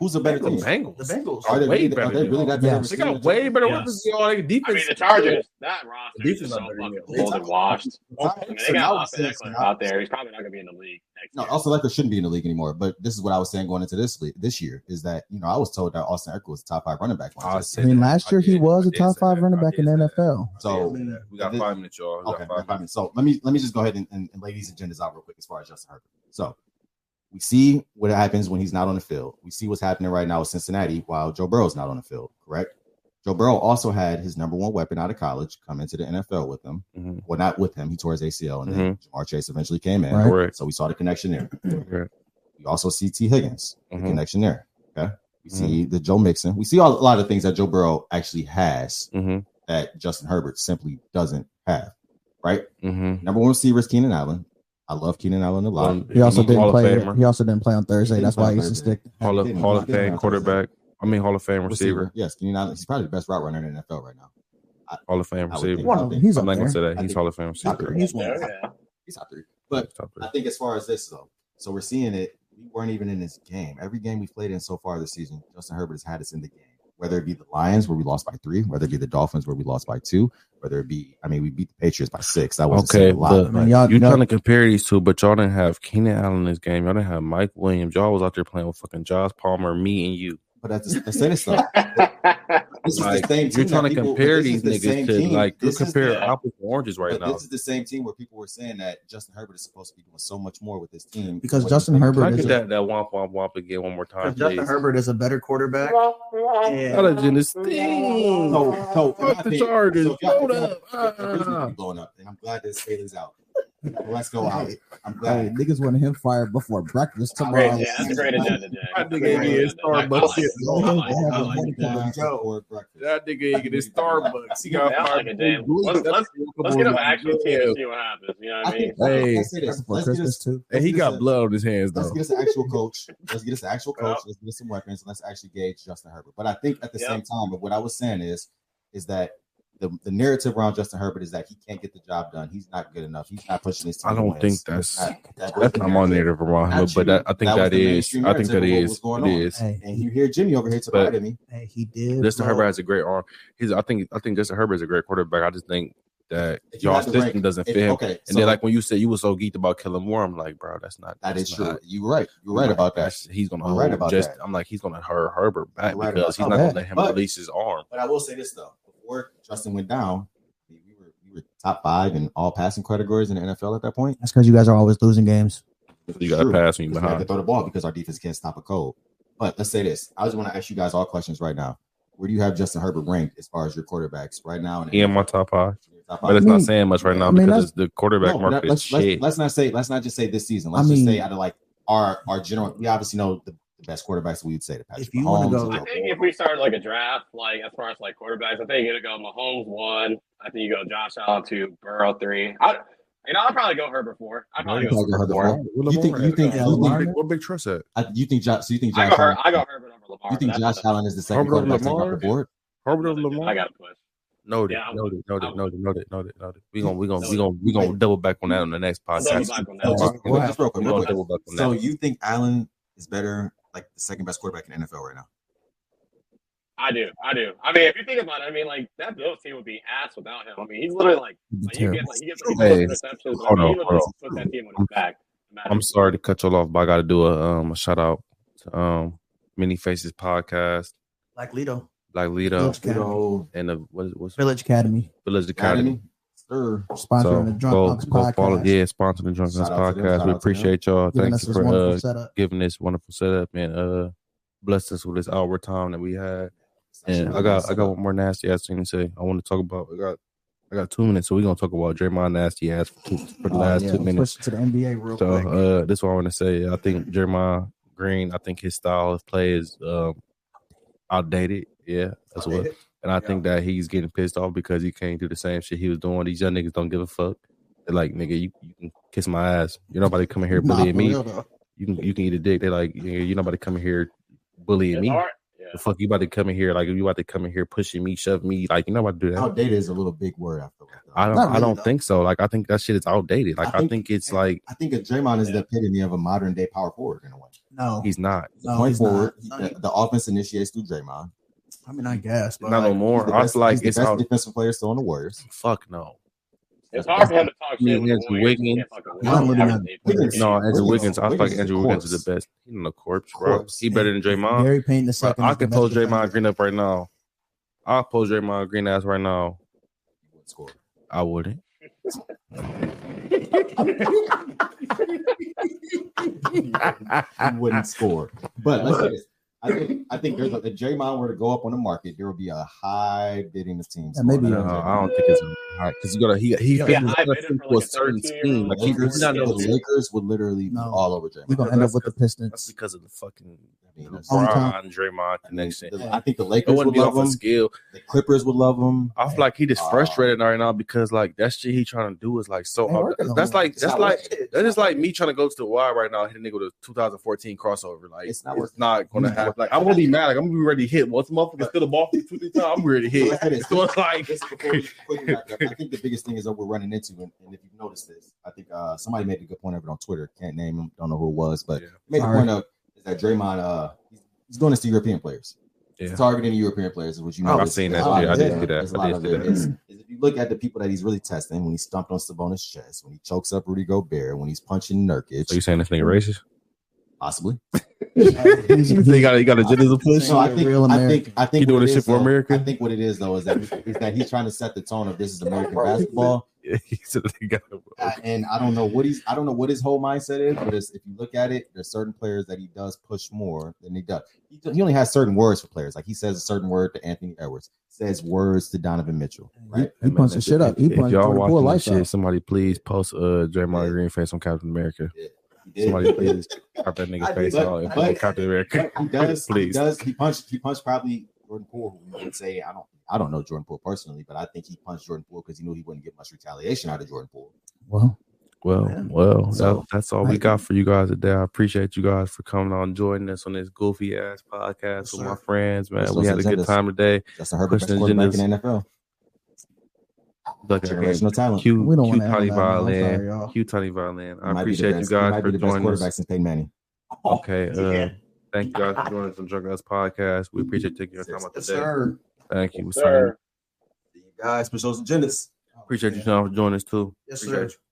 who's a better team? Bengals. The Bengals are way better. They really got better. They got way better weapons. I mean, the Chargers. That roster is so fucking old and washed. They got Austin Eckler out there. He's probably not going to be in the league. No, Austin Eckler shouldn't be in the league anymore. But this is what I was saying going into this year is that I was told that Austin Eckler was a top 5 running back. Last year he was a top 5 running back in the NFL. So we got 5 minutes, y'all. Okay, 5 minutes. So let me just go ahead and lay these agendas out real quick as far as Justin Herbert. So we see what happens when he's not on the field. We see what's happening right now with Cincinnati while Joe Burrow's not on the field, correct? Joe Burrow also had his number one weapon out of college come into the NFL with him. Mm-hmm. Well, not with him. He tore his ACL, and then Jamar Chase eventually came in. Right. So we saw the connection there. Right. We also see T Higgins, the connection there. Okay. We see the Joe Mixon. We see a lot of things that Joe Burrow actually has that Justin Herbert simply doesn't have, right? Mm-hmm. Number one receiver is Keenan Allen. I love Keenan Allen a lot. He also didn't play on Thursday. That's why he used to stick. Hall of Fame quarterback. Hall of Fame receiver. Yes, Keenan Allen. He's probably the best route runner in the NFL right now. Hall of Fame receiver. He's not going to say that. He's Hall of Fame receiver. He's top 3. But I think as far as this, though, so we're seeing it. We weren't even in this game. Every game we've played in so far this season, Justin Herbert has had us in the game. Whether it be the Lions, where we lost by 3, whether it be the Dolphins, where we lost by 2, whether it be, we beat the Patriots by 6. That was a lot. You're trying to compare these two, but y'all didn't have Keenan Allen in this game. Y'all didn't have Mike Williams. Y'all was out there playing with fucking Josh Palmer, me, and you. But that's the same stuff. This like, is the same team. You're trying to compare these niggas to team. Like you're comparing apples to oranges right now. This is the same team where people were saying that Justin Herbert is supposed to be doing so much more with this team because Justin Herbert is that womp womp womp again one more time. Justin Herbert is a better quarterback. Blowing up, and I'm glad this Haley's out. Let's go out. I'm glad niggas wanted him fired before breakfast tomorrow. That's a great agenda, Jack. That nigga ain't get Starbucks. That nigga ain't get Starbucks. He got fired. Let's get him actual team and see what happens. You know what I mean? Hey, for Christmas too. And he got blood on his hands though. Let's get us an actual coach. Let's get us some weapons. Let's actually gauge Justin Herbert. But I think at the same time, but what I was saying is that. The narrative around Justin Herbert is that he can't get the job done. He's not good enough. He's not pushing his team. I don't think that's not my narrative around him, but I think that is. I think that is. It is. And you hear Jimmy over here talking to me. Hey, he did. Justin Herbert has a great arm. I think Justin Herbert is a great quarterback. I just think that y'all's system doesn't fit him. Okay, and then like when you said you were so geeked about Kellen Moore, I'm like, bro, that's not. That is true. You're right. You're right about that. He's gonna hold Justin. I'm like, he's gonna hurt Herbert back because he's not gonna let him release his arm. But I will say this though. Justin went down. We were top 5 in all passing categories in the NFL at that point. That's because you guys are always losing games. You got to pass when you behind. We have to throw the ball because our defense can't stop a cold. But let's say this: I just want to ask you guys all questions right now. Where do you have Justin Herbert ranked as far as your quarterbacks right now? In my top 5. But it's not saying much right now because the quarterback market is shit. Let's not just say this season. Let's just say out of like our general. We obviously know the best quarterbacks we'd say to Patrick Mahomes. I think if we started like a draft, like as far as like quarterbacks, I think you're gonna go Mahomes 1. I think you go Josh Allen 2, Burrow 3. I'll probably go Herbert 4. I'll probably go Herbert 4. You think what big trust at? You think Josh Allen? I go Herbert over Lamar. You think Josh Allen is the second quarterback off the board? Herbert over Lamar. I gotta push. Noted. We're gonna double back on that on the next podcast. So you think Allen is better? Like the second best quarterback in the NFL right now. I do. I mean, if you think about it, I mean, like that Bills team would be ass without him. I mean, he's literally like you get like he gets receptions. Put that team on his back. I'm sorry to cut you off, but I got to do a shout out to Many Faces podcast. Like Lido, and what's Village Academy. Sponsoring the Drunk Uncs podcast. Sponsoring the Drunk Uncs podcast. We appreciate y'all. Thanks for giving this wonderful setup and blessed us with this hour time that we had. And I got one more nasty ass thing to say. I want to talk about. I got 2 minutes, so we're gonna talk about Draymond nasty ass for the last 2 minutes. Switch to the NBA real quick. So this is what I want to say. I think Draymond Green. I think his style of play is outdated. Yeah, that's what. And I think that he's getting pissed off because he can't do the same shit he was doing. These young niggas don't give a fuck. They're like, nigga, you can kiss my ass. You're nobody coming here bullying me. No. You can eat a dick. They're like, you're nobody coming here bullying me. Right. Yeah. The fuck you about to come in here? Like you about to come in here pushing me, shove me? Like you know about to do that? Outdated is a little big word. I don't think so. Like I think that shit is outdated. Like I think Draymond is the epitome of a modern day power forward in a way. No, he's not. The offense initiates through Draymond. I mean, I guess. But not no more. I was like, it's the best defensive player still on the Warriors. Fuck no. It's hard for him to talk shit. Andrew Wiggins. Andrew Wiggins. I feel like Andrew Wiggins is the best. He's in the corpse, bro. He better than Draymond. Gary Payton the second. I can pull Draymond Green up right now. I'll pull Draymond Green ass right now. I wouldn't. He wouldn't score. But let's say this. I think there's if Draymond were to go up on the market, there will be a high bidding of teams. Yeah, maybe I don't think it's high because he fits into a certain team. Like the Lakers would literally be all over Draymond. We're gonna end up with the Pistons. That's because of the fucking LeBron Draymond connection. I think the Lakers would love him. The Clippers would love him. I feel like he just frustrated right now because like that shit he trying to do is like so hard. That's like me trying to go to the Y right now and hit a nigga with a 2014 crossover. Like it's not gonna happen. Like I'm gonna be mad. Like I'm gonna be ready to hit. Once a motherfucker steal the ball for 2-3 times, I'm ready to hit. So it's like I think the biggest thing is that we're running into, and if you've noticed this, I think somebody made a good point of it on Twitter. Can't name him. Don't know who it was, but made the point of is that Draymond he's doing this to European players. Yeah. Targeting European players is what you know. I've seen that. I didn't do that. If you look at the people that he's really testing, when he stomped on Sabonis' chest, when he chokes up Rudy Gobert, when he's punching Nurkic. Are you saying this nigga racist? Possibly. You got a agenda push. No, I think doing this shit for America. I think what it is though is that he's trying to set the tone of this is American basketball. Yeah, and I don't know what his whole mindset is, but if you look at it, there's certain players that he does push more than he does. He only has certain words for players. Like he says a certain word to Anthony Edwards, says words to Donovan Mitchell. Right? He punches the shit up. If y'all watching this shit, somebody please post Draymond Green face on Captain America. Yeah. Somebody please cop that nigga's face off. Captain America. He does. Please. He punched probably Jordan Poole. You would say I don't know Jordan Poole personally, but I think he punched Jordan Poole because he knew he wouldn't get much retaliation out of Jordan Poole. Well. So, that's all we got for you guys today. I appreciate you guys for coming on, joining us on this goofy ass podcast with my friends, man. We had a good time today. That's Justin Herbert, best quarterback in the NFL. Generational talent. Cute Tony Violin. I appreciate you guys for joining us. Quarterback since Peyton Manning. Okay. Thank you guys for joining us on Drunk Uncs Podcast. We appreciate taking your time out today. Sir. Thank you, sir. You guys, for those agendas. Appreciate you for joining us too. Yes, appreciate sir. You.